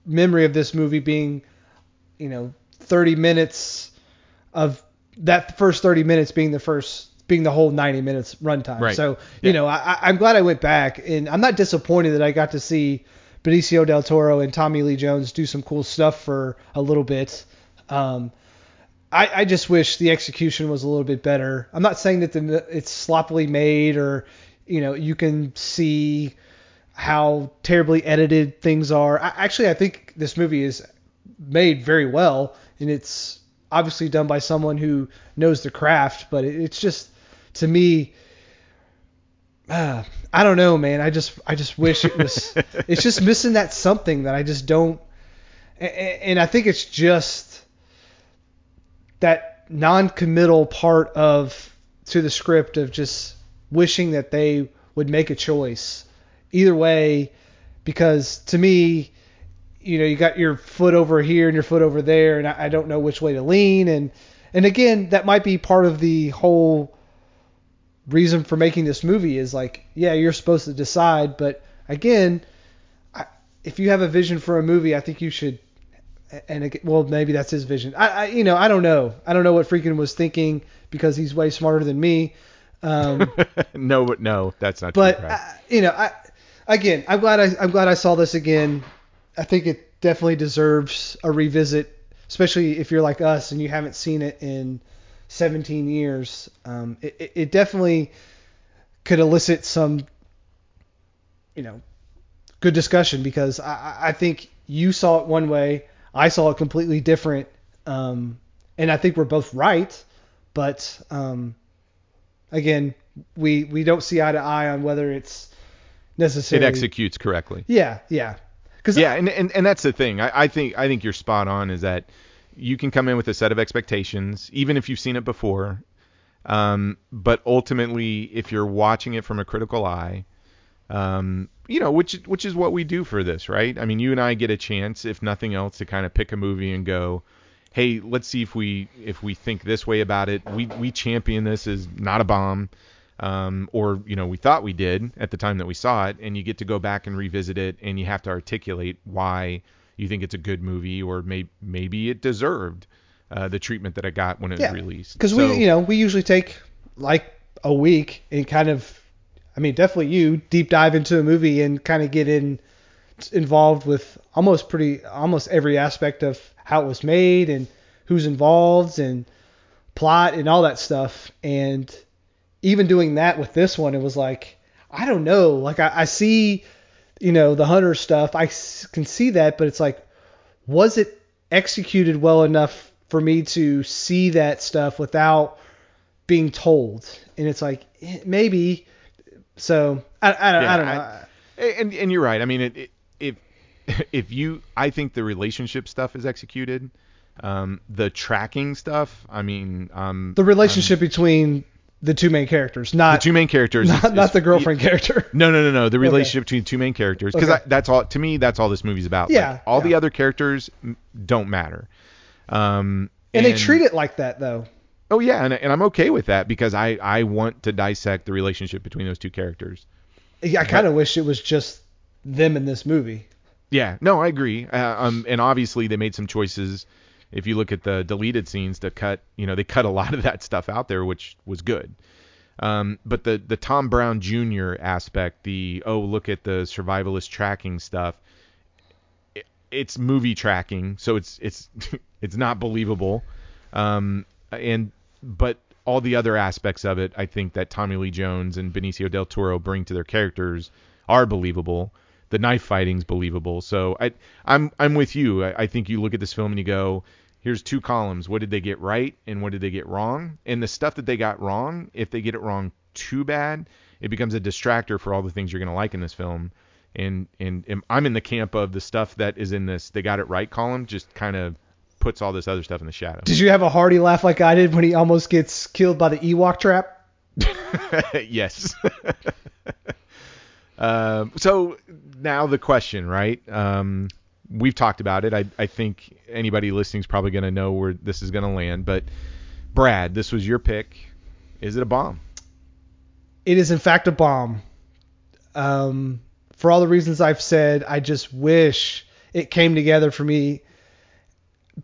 memory of this movie being, you know, thirty minutes of that first thirty minutes being the first being the whole ninety minutes runtime. Right. So, yeah. you know, I, I'm glad I went back and I'm not disappointed that I got to see Benicio Del Toro and Tommy Lee Jones do some cool stuff for a little bit. Um, I, I just wish the execution was a little bit better. I'm not saying that the, it's sloppily made or, you know, you can see how terribly edited things are. I, actually, I think this movie is made very well and it's obviously done by someone who knows the craft, but it's just, to me, uh, I don't know, man. I just, I just wish it was, it's just missing that something that I just don't. And, and I think it's just that non-committal part of, to the script of just wishing that they would make a choice either way, because to me, you know, you got your foot over here and your foot over there, and I, I don't know which way to lean. And, and again, that might be part of the whole reason for making this movie is like, yeah, you're supposed to decide. But again, I, if you have a vision for a movie, I think you should. And again, well, maybe that's his vision. I, I, you know, I don't know. I don't know what Friedkin was thinking because he's way smarter than me. Um, no, but no, that's not. But true, right? I, you know, I, again, I'm glad I, I'm glad I saw this again. I think it definitely deserves a revisit, especially if you're like us and you haven't seen it in seventeen years. Um, it, it definitely could elicit some, you know, good discussion because I, I think you saw it one way, I saw it completely different, um, and I think we're both right. But um, again, we we don't see eye to eye on whether it's necessary. It executes correctly. Yeah, yeah. Yeah, and, and, and that's the thing. I, I think I think you're spot on is that you can come in with a set of expectations, even if you've seen it before. Um, but ultimately, if you're watching it from a critical eye, um, you know, which which is what we do for this, right? I mean, you and I get a chance, if nothing else, to kind of pick a movie and go, hey, let's see if we if we think this way about it. We we champion this as not a bomb. Um, or, you know, we thought we did at the time that we saw it, and you get to go back and revisit it, and you have to articulate why you think it's a good movie, or may- maybe it deserved uh, the treatment that it got when it yeah. was released. Because so, we, you know, we usually take like a week and kind of, I mean, definitely you deep dive into a movie and kind of get in involved with almost pretty almost every aspect of how it was made and who's involved and plot and all that stuff. And even doing that with this one, it was like, I don't know. Like I, I see, you know, the hunter stuff. I can see that, but it's like, was it executed well enough for me to see that stuff without being told? And it's like, maybe. So I, I, don't, yeah, I don't know. I, and and you're right. I mean, it, it, if if you, I think the relationship stuff is executed. Um, the tracking stuff. I mean, um, the relationship um, between the two main characters, not the two main characters, not, is, not is, the girlfriend you, character. No, no, no, no. The relationship okay. between two main characters, because okay. that's all to me. That's all this movie's about. Yeah. Like, all yeah. the other characters don't matter. Um, and, and they treat it like that though. Oh yeah, and and I'm okay with that because I, I want to dissect the relationship between those two characters. Yeah, I kind of wish it was just them in this movie. Yeah, no, I agree. Uh, um, and obviously they made some choices. If you look at the deleted scenes, to cut, you know, they cut a lot of that stuff out there, which was good. Um, but the the Tom Brown Junior aspect, the oh look at the survivalist tracking stuff. It, it's movie tracking, so it's it's it's not believable. Um, and But all the other aspects of it, I think that Tommy Lee Jones and Benicio Del Toro bring to their characters are believable. The knife fighting's believable. So I, I'm I'm with you. I, I think you look at this film and you go, here's two columns. What did they get right and what did they get wrong? And the stuff that they got wrong, if they get it wrong too bad, it becomes a distractor for all the things you're going to like in this film. And, and and I'm in the camp of the stuff that is in this they got it right column just kind of puts all this other stuff in the shadow. Did you have a hearty laugh like I did when he almost gets killed by the Ewok trap? Yes. um, so now the question, right? Um, we've talked about it. I, I think anybody listening is probably going to know where this is going to land. But Brad, this was your pick. Is it a bomb? It is, in fact, a bomb. Um, for all the reasons I've said, I just wish it came together for me.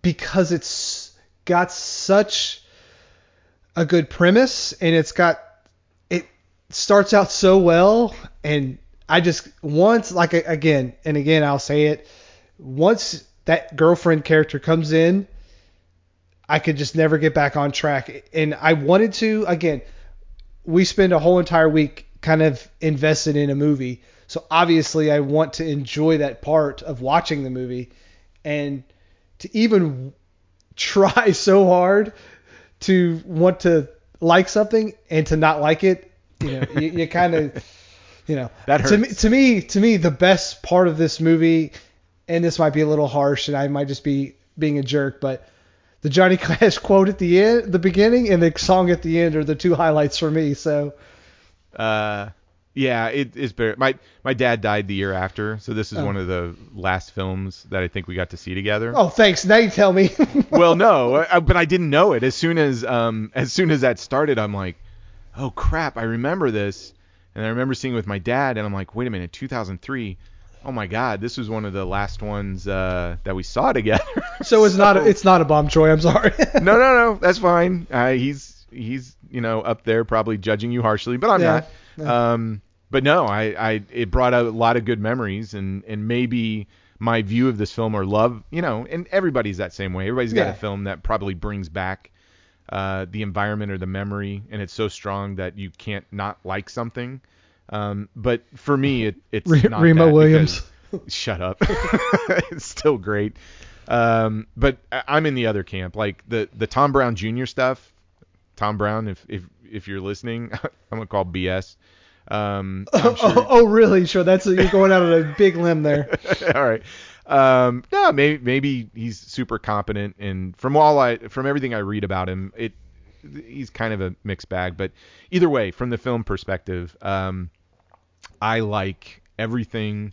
Because it's got such a good premise and it's got, it starts out so well. And I just once, like again, and again, I'll say it, once that girlfriend character comes in, I could just never get back on track. And I wanted to, again, we spend a whole entire week kind of invested in a movie. So obviously I want to enjoy that part of watching the movie, and to even try so hard to want to like something and to not like it, you know, you, you kind of, you know, that hurts. To me, to me, to me, the best part of this movie, and this might be a little harsh and I might just be being a jerk, but the Johnny Cash quote at the end, the beginning, and the song at the end are the two highlights for me. So, uh, yeah, it is better. My my dad died the year after, so this is oh. one of the last films that I think we got to see together. Oh, thanks. Now you tell me. Well, no, I, but I didn't know it. As soon as um as soon as that started, I'm like, oh crap, I remember this, and I remember seeing it with my dad, and I'm like, wait a minute, two thousand three. Oh my God, this was one of the last ones uh, that we saw together. So it's so, not a, it's not a bomb, Troy. I'm sorry. no, no, no, that's fine. Uh, he's he's you know up there probably judging you harshly, but I'm yeah. not. Um, but no, I, I, it brought out a lot of good memories, and, and maybe my view of this film or love, you know, and everybody's that same way. Everybody's got yeah. a film that probably brings back, uh, the environment or the memory. And it's so strong that you can't not like something. Um, but for me, it, it's Re- not Remo Williams. Because, shut up. It's still great. Um, but I'm in the other camp, like the, the Tom Brown Junior stuff, Tom Brown, if, if, if you're listening, I'm going to call B S. Um, sure. oh, oh, really? Sure. That's a, you're going out on a big limb there. All right. Um, no, maybe, maybe he's super competent. And from all I, from everything I read about him, it, he's kind of a mixed bag, but either way, from the film perspective, um, I like everything,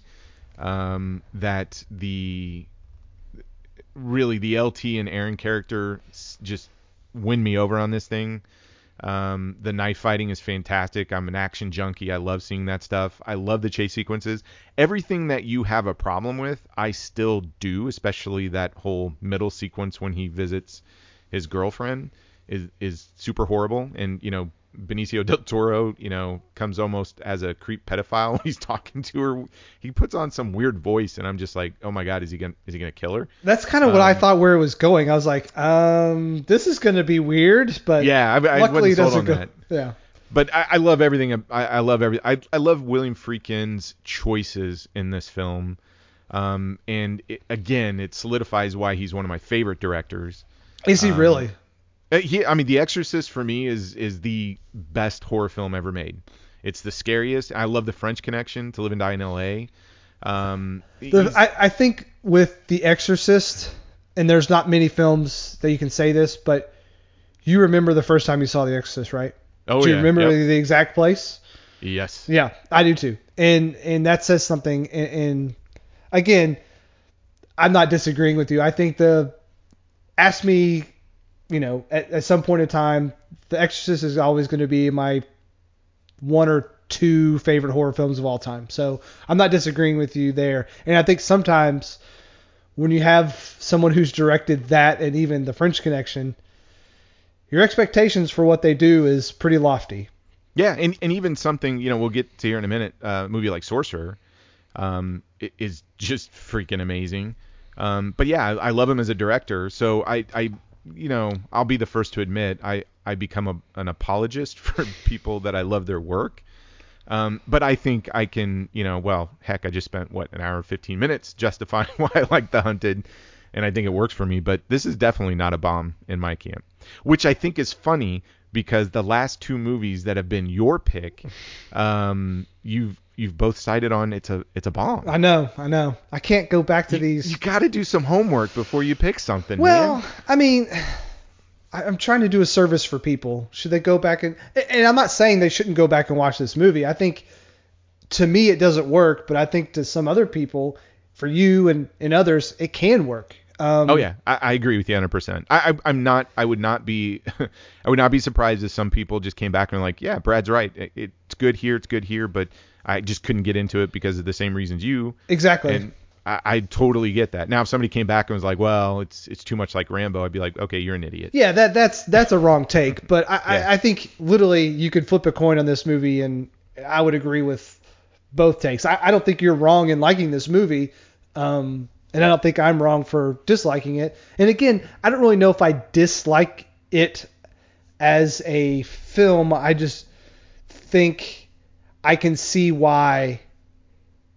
um, that the, really the L T and Aaron character just win me over on this thing. Um, the knife fighting is fantastic. I'm an action junkie. I love seeing that stuff. I love the chase sequences. Everything that you have a problem with, I still do, especially that whole middle sequence when he visits his girlfriend is, is super horrible. And, you know, Benicio Del Toro, you know, comes almost as a creep pedophile when he's talking to her. He puts on some weird voice, and I'm just like, oh my God, is he gonna is he gonna kill her? That's kind of um, what I thought where it was going. I was like, um, this is gonna be weird, but yeah, I, I luckily wasn't sold on go, that. Yeah, but I, I love everything. I, I love every. I I love William Friedkin's choices in this film, um, and it, again, it solidifies why he's one of my favorite directors. Is he um, really? He, I mean, The Exorcist for me is is the best horror film ever made. It's the scariest. I love The French Connection, To Live and Die in L A. Um, the, I, I think with The Exorcist, and there's not many films that you can say this, but you remember the first time you saw The Exorcist, right? Oh, do you yeah. remember yep. the exact place? Yes. Yeah, I do too. And and that says something. And, and again, I'm not disagreeing with you. I think the ask me... you know, at, at some point in time, The Exorcist is always going to be my one or two favorite horror films of all time. So I'm not disagreeing with you there. And I think sometimes when you have someone who's directed that and even The French Connection, your expectations for what they do is pretty lofty. Yeah, and, and even something, you know, we'll get to here in a minute, uh, a movie like Sorcerer um, is just freaking amazing. Um, but yeah, I, I love him as a director. So I... I you know, I'll be the first to admit I, I become a, an apologist for people that I love their work. Um, but I think I can, you know, well, heck, I just spent, what, an hour and fifteen minutes justifying why I like The Hunted, and I think it works for me. But this is definitely not a bomb in my camp, which I think is funny because the last two movies that have been your pick, um, you've you've both cited on it's a it's a bomb. I know, I know. I can't go back to you, these. You got to do some homework before you pick something. Well, man. I mean, I'm trying to do a service for people. Should they go back and and I'm not saying they shouldn't go back and watch this movie. I think to me it doesn't work, but I think to some other people, for you and, and others, it can work. Um, oh yeah, I, I agree with you one hundred percent. I, I I'm not. I would not be. I would not be surprised if some people just came back and were like, yeah, Brad's right. It, it's good here. It's good here, but I just couldn't get into it because of the same reasons you. Exactly. And I, I totally get that. Now, if somebody came back and was like, well, it's it's too much like Rambo, I'd be like, okay, you're an idiot. Yeah, that that's that's a wrong take. But I, yeah. I, I think literally you could flip a coin on this movie, and I would agree with both takes. I, I don't think you're wrong in liking this movie, um, and I don't think I'm wrong for disliking it. And again, I don't really know if I dislike it as a film. I just think... I can see why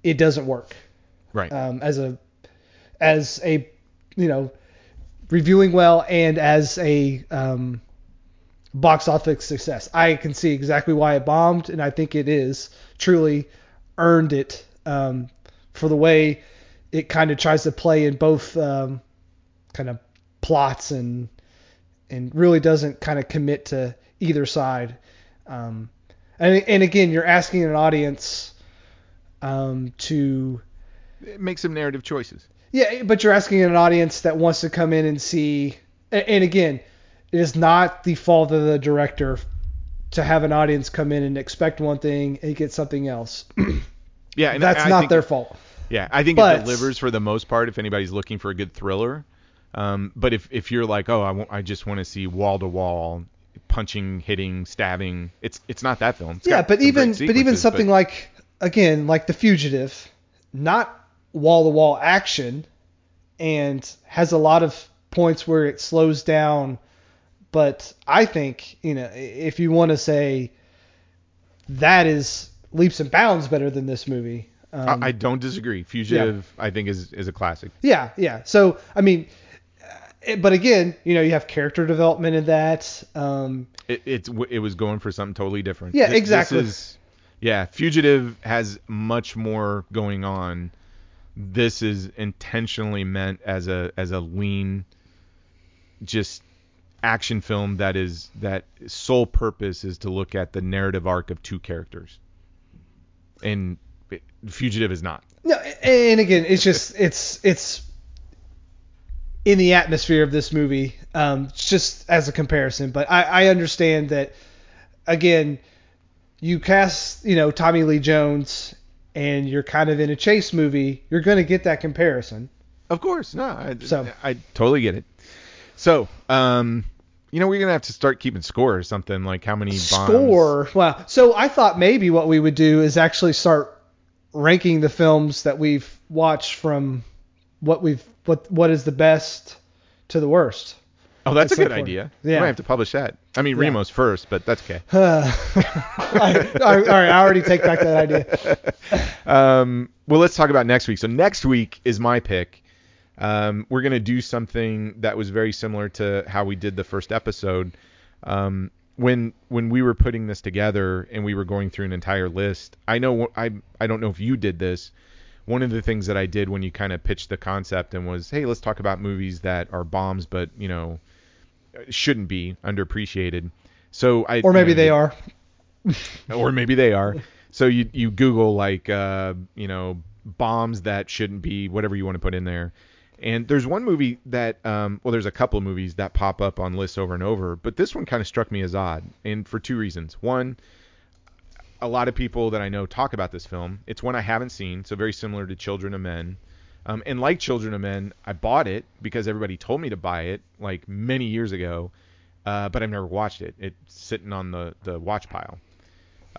it doesn't work. Right. Um, as a, as a, you know, reviewing well and as a um, box office success, I can see exactly why it bombed, and I think it is truly earned it um, for the way it kind of tries to play in both um, kind of plots and and really doesn't kind of commit to either side. Um, And, and again, you're asking an audience um, to make some narrative choices. Yeah, but you're asking an audience that wants to come in and see. And, and again, it is not the fault of the director to have an audience come in and expect one thing and get something else. Yeah, and that's I, I not think, their fault. Yeah, I think but, it delivers for the most part if anybody's looking for a good thriller. Um, but if if you're like, oh, I, w- I just want to see wall to wall. Punching, hitting, stabbing. It's it's not that film. It's yeah, but even but even something but... like again like The Fugitive, not wall to wall action, and has a lot of points where it slows down. But I think you know if you want to say that is leaps and bounds better than this movie. Um, I, I don't disagree. Fugitive, yeah. I think is is a classic. Yeah, yeah. So I mean. But again, you know, you have character development in that. Um, it, it's it was going for something totally different. Yeah, exactly. This is, yeah, Fugitive has much more going on. This is intentionally meant as a as a lean, just action film that is that sole purpose is to look at the narrative arc of two characters. And Fugitive is not. No, and again, it's just it's it's. in the atmosphere of this movie, um, just as a comparison. But I, I understand that, again, you cast, you know, Tommy Lee Jones and you're kind of in a chase movie, you're going to get that comparison. Of course. No, I, so. I, I totally get it. So um, You know, we're going to have to start keeping score or something, like how many score? bombs. Score? Wow. So I thought maybe what we would do is actually start ranking the films that we've watched from what we've what what is the best to the worst. Oh, that's a good idea. Yeah. I might have to publish that. I mean, yeah. Remo's first, but that's okay. Uh, I, I, all right, I already take back that idea. um, well, let's talk about next week. So next week is my pick. Um, we're going to do something that was very similar to how we did the first episode. Um, when when we were putting this together and we were going through an entire list, I know I I don't know if you did this. One of the things that I did when you kind of pitched the concept and was, hey, let's talk about movies that are bombs, but, you know, shouldn't be, underappreciated. So I or maybe you know, they are, or maybe they are. So you you Google like uh, you know bombs that shouldn't be, whatever you want to put in there. And there's one movie that um, well, there's a couple of movies that pop up on lists over and over, but this one kind of struck me as odd, and for two reasons. One, a lot of people that I know talk about this film. It's one I haven't seen, so very similar to Children of Men. Um, and like Children of Men, I bought it because everybody told me to buy it like many years ago, uh, but I've never watched it. It's sitting on the, the watch pile.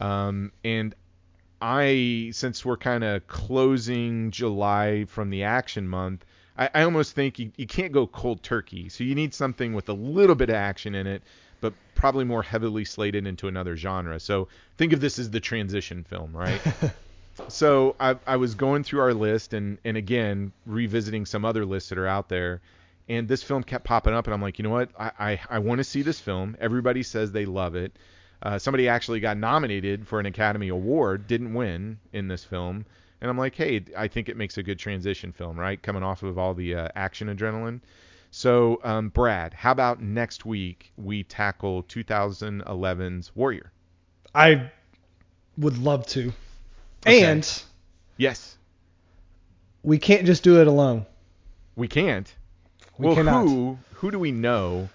Um, and I, since we're kind of closing July from the action month, I, I almost think you, you can't go cold turkey. So you need something with a little bit of action in it, but probably more heavily slated into another genre. So think of this as the transition film, right? So I, I was going through our list and, and, again, revisiting some other lists that are out there. And this film kept popping up. And I'm like, you know what? I, I, I want to see this film. Everybody says they love it. Uh, somebody actually got nominated for an Academy Award, didn't win in this film. And I'm like, hey, I think it makes a good transition film, right? Coming off of all the uh, action adrenaline. So, um, Brad, how about next week we tackle twenty eleven's Warrior? I would love to. Okay. And yes, we can't just do it alone. We can't. We well, cannot. Who, who do we know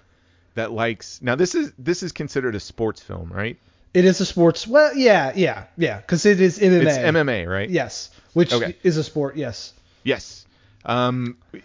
that likes? Now this is this is considered a sports film, right? It is a sports. Well, yeah, yeah, yeah, because it is M M A. It's M M A, right? Yes, which okay. is a sport. Yes. Yes. Um, we,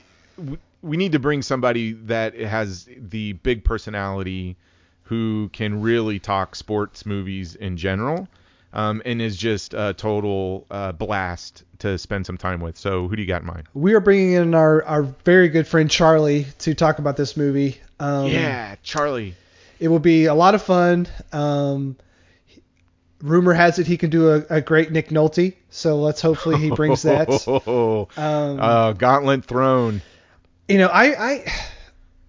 we need to bring somebody that has the big personality, who can really talk sports movies in general. Um, and is just a total uh, blast to spend some time with. So who do you got in mind? We are bringing in our, our very good friend Charlie to talk about this movie. Um, yeah, Charlie. It will be a lot of fun. Um, rumor has it he can do a, a great Nick Nolte. So let's hopefully he brings that. um, uh, Gauntlet Throne. You know, I, I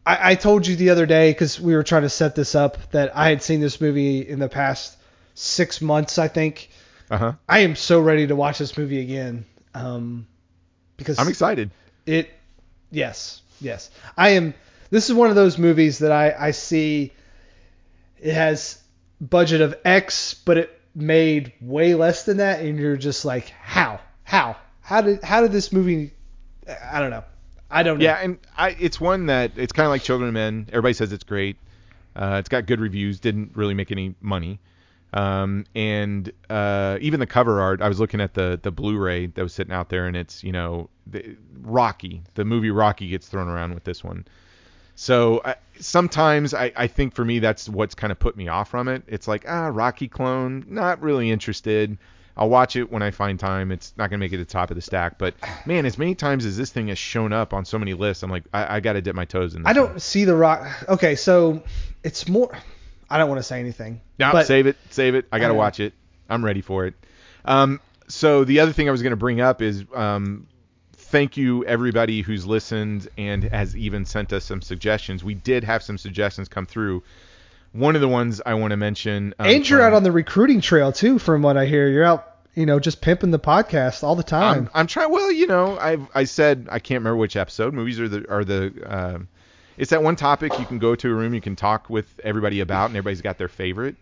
I I told you the other day, because we were trying to set this up, that I had seen this movie in the past six months, I think. Uh-huh. I am so ready to watch this movie again. Um, because I'm excited. It, yes, yes. I am. This is one of those movies that I, I see. It has budget of X, but it made way less than that. And you're just like, how, how, how did, how did this movie? I don't know. I don't know. Yeah. And I, it's one that it's kind of like Children of Men. Everybody says it's great. Uh, it's got good reviews. Didn't really make any money. Um, and, uh, even the cover art, I was looking at the, the Blu-ray that was sitting out there, and it's, you know, the, Rocky, the movie Rocky gets thrown around with this one. So I, sometimes I, I think for me, that's what's kind of put me off from it. It's like, ah, Rocky clone, not really interested. I'll watch it when I find time. It's not going to make it to the top of the stack, but man, as many times as this thing has shown up on so many lists, I'm like, I, I got to dip my toes in this. I don't one. see the Rock. Okay. So it's more, I don't want to say anything. No, nope, save it. Save it. I got to watch it. I'm ready for it. Um, so the other thing I was going to bring up is um, thank you, everybody who's listened and has even sent us some suggestions. We did have some suggestions come through. One of the ones I want to mention. Um, and you're from, out on the recruiting trail, too, from what I hear. You're out, you know, just pimping the podcast all the time. I'm, I'm trying. Well, you know, I I said I can't remember which episode. Movies are the are the uh, – it's that one topic you can go to a room, you can talk with everybody about, and everybody's got their favorite.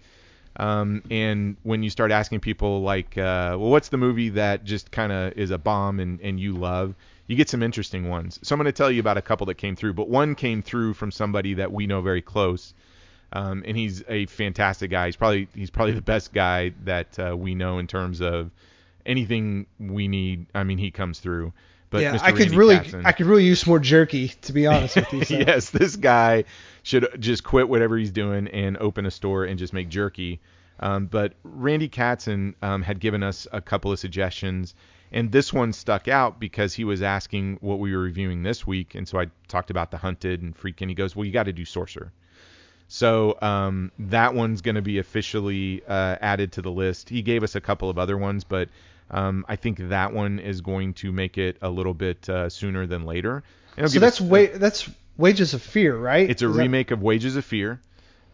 Um, and when you start asking people, like, uh, well, what's the movie that just kind of is a bomb and, and you love, you get some interesting ones. So I'm going to tell you about a couple that came through. But one came through from somebody that we know very close, um, and he's a fantastic guy. He's probably he's probably the best guy that uh, we know in terms of anything we need. I mean, he comes through. But yeah, Mister I could Randy really, Capson. I could really use some more jerky, to be honest with you. So. Yes, this guy should just quit whatever he's doing and open a store and just make jerky. Um, but Randy Katzen um, had given us a couple of suggestions, and this one stuck out because he was asking what we were reviewing this week. And so I talked about The Hunted and Friedkin. He goes, well, you got to do Sorcerer. So um, that one's going to be officially uh, added to the list. He gave us a couple of other ones, but um, I think that one is going to make it a little bit uh, sooner than later. So that's us, wa- uh, that's Wages of Fear, right? It's a is remake that- of Wages of Fear.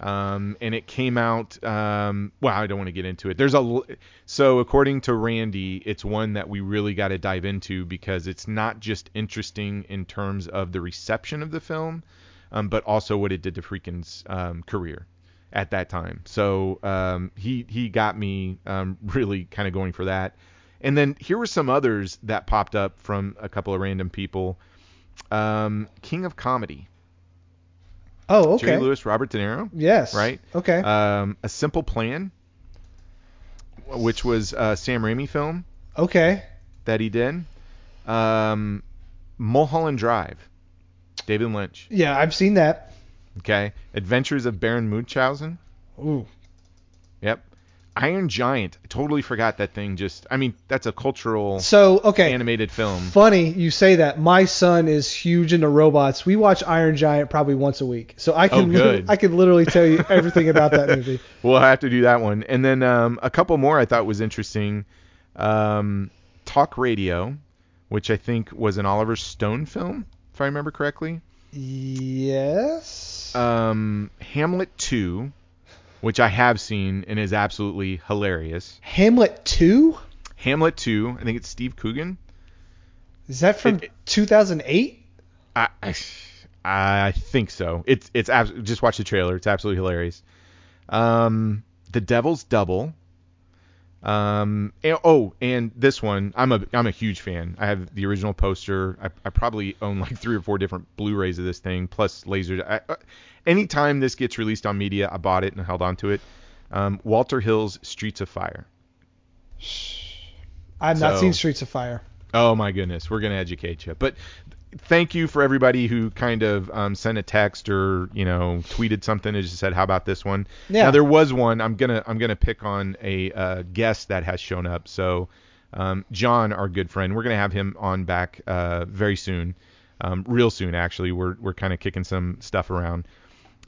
Um, and it came out, um, well, I don't want to get into it. There's a, so according to Randy, it's one that we really got to dive into because it's not just interesting in terms of the reception of the film, um, but also what it did to Friedkin's, um, career at that time. So, um, he, he got me, um, really kind of going for that. And then here were some others that popped up from a couple of random people. Um, King of Comedy. Oh, okay. Jerry Lewis, Robert De Niro. Yes. Right? Okay. Um, A Simple Plan, which was a Sam Raimi film. Okay. That he did. Um, Mulholland Drive, David Lynch. Yeah, I've seen that. Okay. Adventures of Baron Munchausen. Ooh. Yep. Iron Giant. I totally forgot that thing. Just, I mean, that's a cultural so, okay. animated film. Funny you say that. My son is huge into robots. We watch Iron Giant probably once a week. So I can, oh, good. I can literally tell you everything about that movie. We'll have to do that one. And then um, a couple more I thought was interesting. Um, Talk Radio, which I think was an Oliver Stone film, if I remember correctly. Yes. Um, Hamlet two. Which I have seen and is absolutely hilarious. Hamlet two? Hamlet two. I think it's Steve Coogan. Is that from two thousand eight? I, I I think so. It's it's abs- just watch the trailer. It's absolutely hilarious. Um, The Devil's Double. Um, and, oh, and this one, I'm a I'm a huge fan. I have the original poster. I, I probably own like three or four different Blu-rays of this thing, plus lasers. I, I, anytime this gets released on media, I bought it and held on to it. Um, Walter Hill's Streets of Fire. I've so, not seen Streets of Fire. Oh my goodness, we're gonna educate you. But thank you for everybody who kind of um, sent a text or you know tweeted something and just said, "How about this one?" Yeah. Now there was one. I'm gonna I'm gonna pick on a uh, guest that has shown up. So um, John, our good friend, we're gonna have him on back uh, very soon, um, real soon actually. We're we're kind of kicking some stuff around,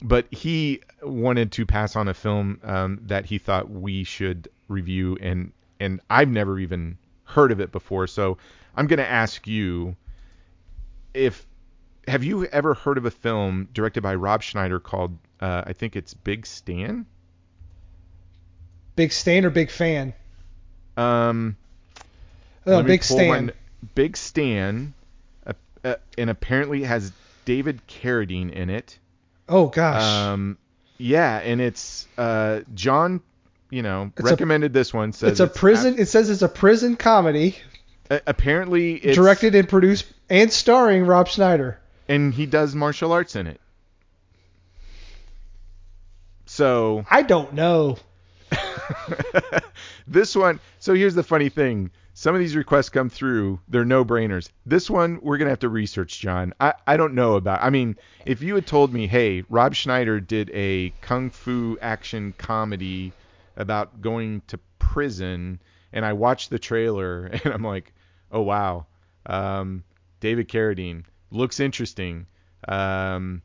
but he wanted to pass on a film um, that he thought we should review, and and I've never even heard of it before. So I'm gonna ask you. If have you ever heard of a film directed by Rob Schneider called uh, I think it's Big Stan? Big Stan or Big Fan? Um, oh, Big Stan. One. Big Stan, uh, uh, and apparently has David Carradine in it. Oh gosh. Um, yeah, and it's uh, John, you know, it's recommended a, this one. Says it's a it's prison. Ab- it says it's a prison comedy. Uh, apparently, it's directed and produced. And starring Rob Schneider. And he does martial arts in it. So. I don't know. This one. So here's the funny thing. Some of these requests come through. They're no-brainers. This one, we're going to have to research, John. I, I don't know about. I mean, if you had told me, hey, Rob Schneider did a kung fu action comedy about going to prison. And I watched the trailer and I'm like, oh, wow. Um. David Carradine looks interesting. Um,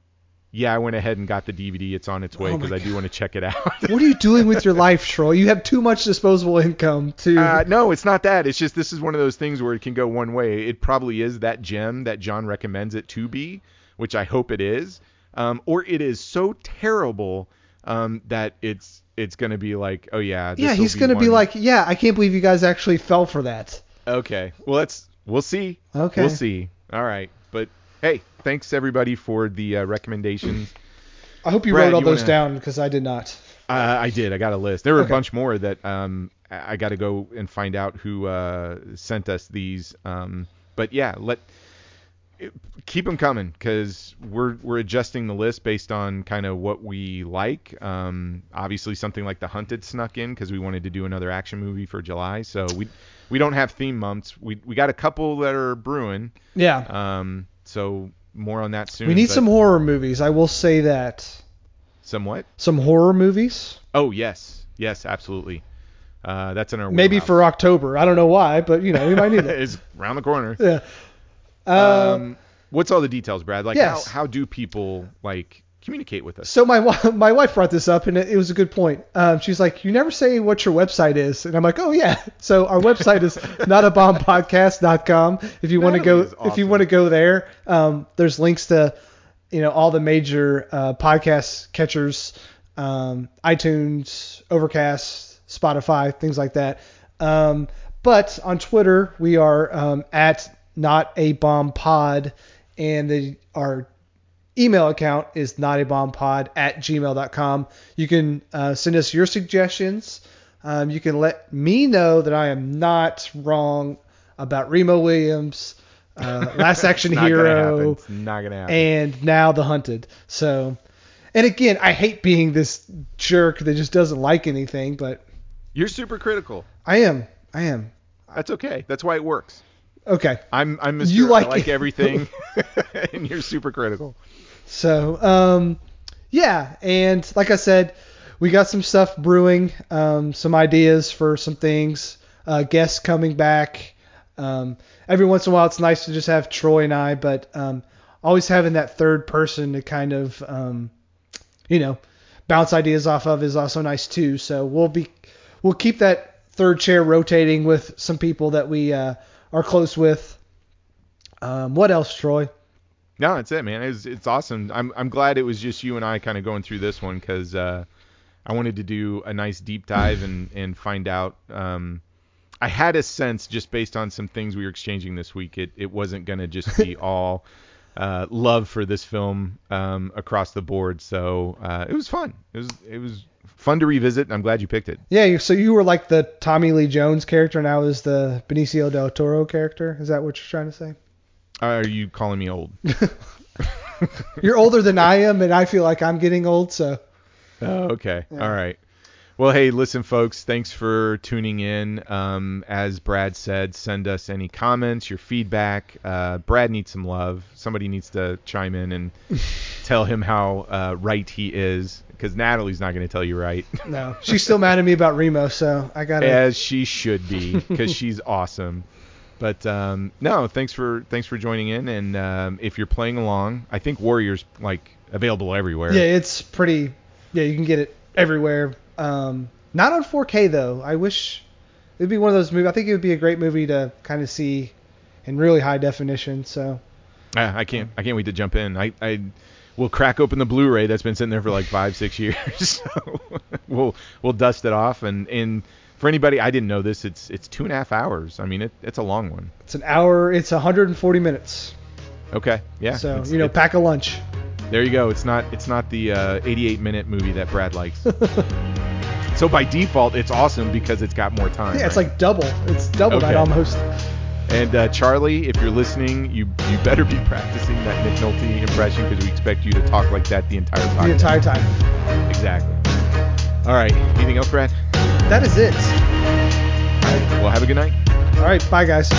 yeah, I went ahead and got the D V D. It's on its way because oh I do want to check it out. What are you doing with your life, Troy? You have too much disposable income to. Uh, no, it's not that. It's just this is one of those things where it can go one way. It probably is that gem that John recommends it to be, which I hope it is, um, or it is so terrible um, that it's it's going to be like, oh yeah. Yeah, he's going to be like, yeah, I can't believe you guys actually fell for that. Okay, well that's. We'll see. Okay. We'll see. All right. But, hey, thanks, everybody, for the uh, recommendations. I hope you Brad, wrote all you those wanna... down because I did not. Uh, I did. I got a list. There were okay. a bunch more that um, I got to go and find out who uh, sent us these. Um, but, yeah, let keep them coming, because we're we're adjusting the list based on kind of what we like. Um, obviously, something like The Hunted snuck in because we wanted to do another action movie for July. So we we don't have theme months. We we got a couple that are brewing. Yeah. Um. So more on that soon. We need but, some horror movies. I will say that. Some what? Some horror movies. Oh yes, yes, absolutely. Uh, that's in our maybe wheelhouse. For October. I don't know why, but you know we might need it. It's around the corner. Yeah. Uh, um, what's all the details, Brad? Like, yes. how, how do people like communicate with us? So my my wife brought this up, and it, it was a good point. Um, she's like, "You never say what your website is," and I'm like, "Oh yeah." So our website is not a bomb podcast dot com. If you want to go, awesome. if you want to go there, um, there's links to, you know, all the major uh, podcast catchers, um, iTunes, Overcast, Spotify, things like that. Um, but on Twitter, we are um, at Not a Bomb Pod, and the, our email account is notabombpod at gmail dot com. You can uh, send us your suggestions. Um, you can let me know that I am not wrong about Remo Williams, uh, Last Action it's Hero, it's not gonna happen. And now The Hunted. So, and again, I hate being this jerk that just doesn't like anything, but you're super critical. I am. I am. That's okay. That's why it works. Okay. I'm I'm Mister You like, I like everything, and you're super critical. So, um, yeah, and like I said, we got some stuff brewing, um, some ideas for some things, uh, guests coming back. Um, every once in a while, it's nice to just have Troy and I, but um, always having that third person to kind of, um, you know, bounce ideas off of is also nice too. So we'll be we'll keep that third chair rotating with some people that we. Uh, are close with. Um, what else, Troy? No, that's it, man. It's it's awesome. I'm I'm glad it was just you and I kind of going through this one, because uh, I wanted to do a nice deep dive and, and find out. Um, I had a sense just based on some things we were exchanging this week, it, it wasn't going to just be all uh, love for this film um, across the board. So uh, it was fun. It was it was fun to revisit, and I'm glad you picked it. Yeah, so you were like the Tommy Lee Jones character, and I was the Benicio Del Toro character. Is that what you're trying to say? Uh, are you calling me old? You're older than I am, and I feel like I'm getting old, so. Oh, okay. Yeah. All right. Well, hey, listen, folks, thanks for tuning in. Um, as Brad said, send us any comments, your feedback. Uh, Brad needs some love. Somebody needs to chime in and tell him how uh, right he is, because Natalie's not going to tell you right. No, she's still mad at me about Remo, so I got to... As she should be, because she's awesome. But um, no, thanks for thanks for joining in, and um, if you're playing along, I think Warrior's like available everywhere. Yeah, it's pretty... Yeah, you can get it everywhere. Um, not on four K though. I wish it'd be one of those movies. I think it would be a great movie to kind of see in really high definition. So uh, I can't, I can't wait to jump in. I, I will crack open the Blu-ray that's been sitting there for like five, six years. So we'll, we'll dust it off. And, and for anybody, I didn't know this. It's, it's two and a half hours. I mean, it, it's a long one. It's an hour. It's one hundred forty minutes. Okay. Yeah. So, you know, pack a lunch. There you go. It's not it's not the uh, eighty-eight minute movie that Brad likes. So by default, it's awesome because it's got more time. Yeah, it's right? like double. It's double okay. that almost. And uh, Charlie, if you're listening, you you better be practicing that Nick Nolte impression, because we expect you to talk like that the entire time. The entire time. Exactly. All right. Anything else, Brad? That is it. All right. Well, have a good night. All right. Bye, guys.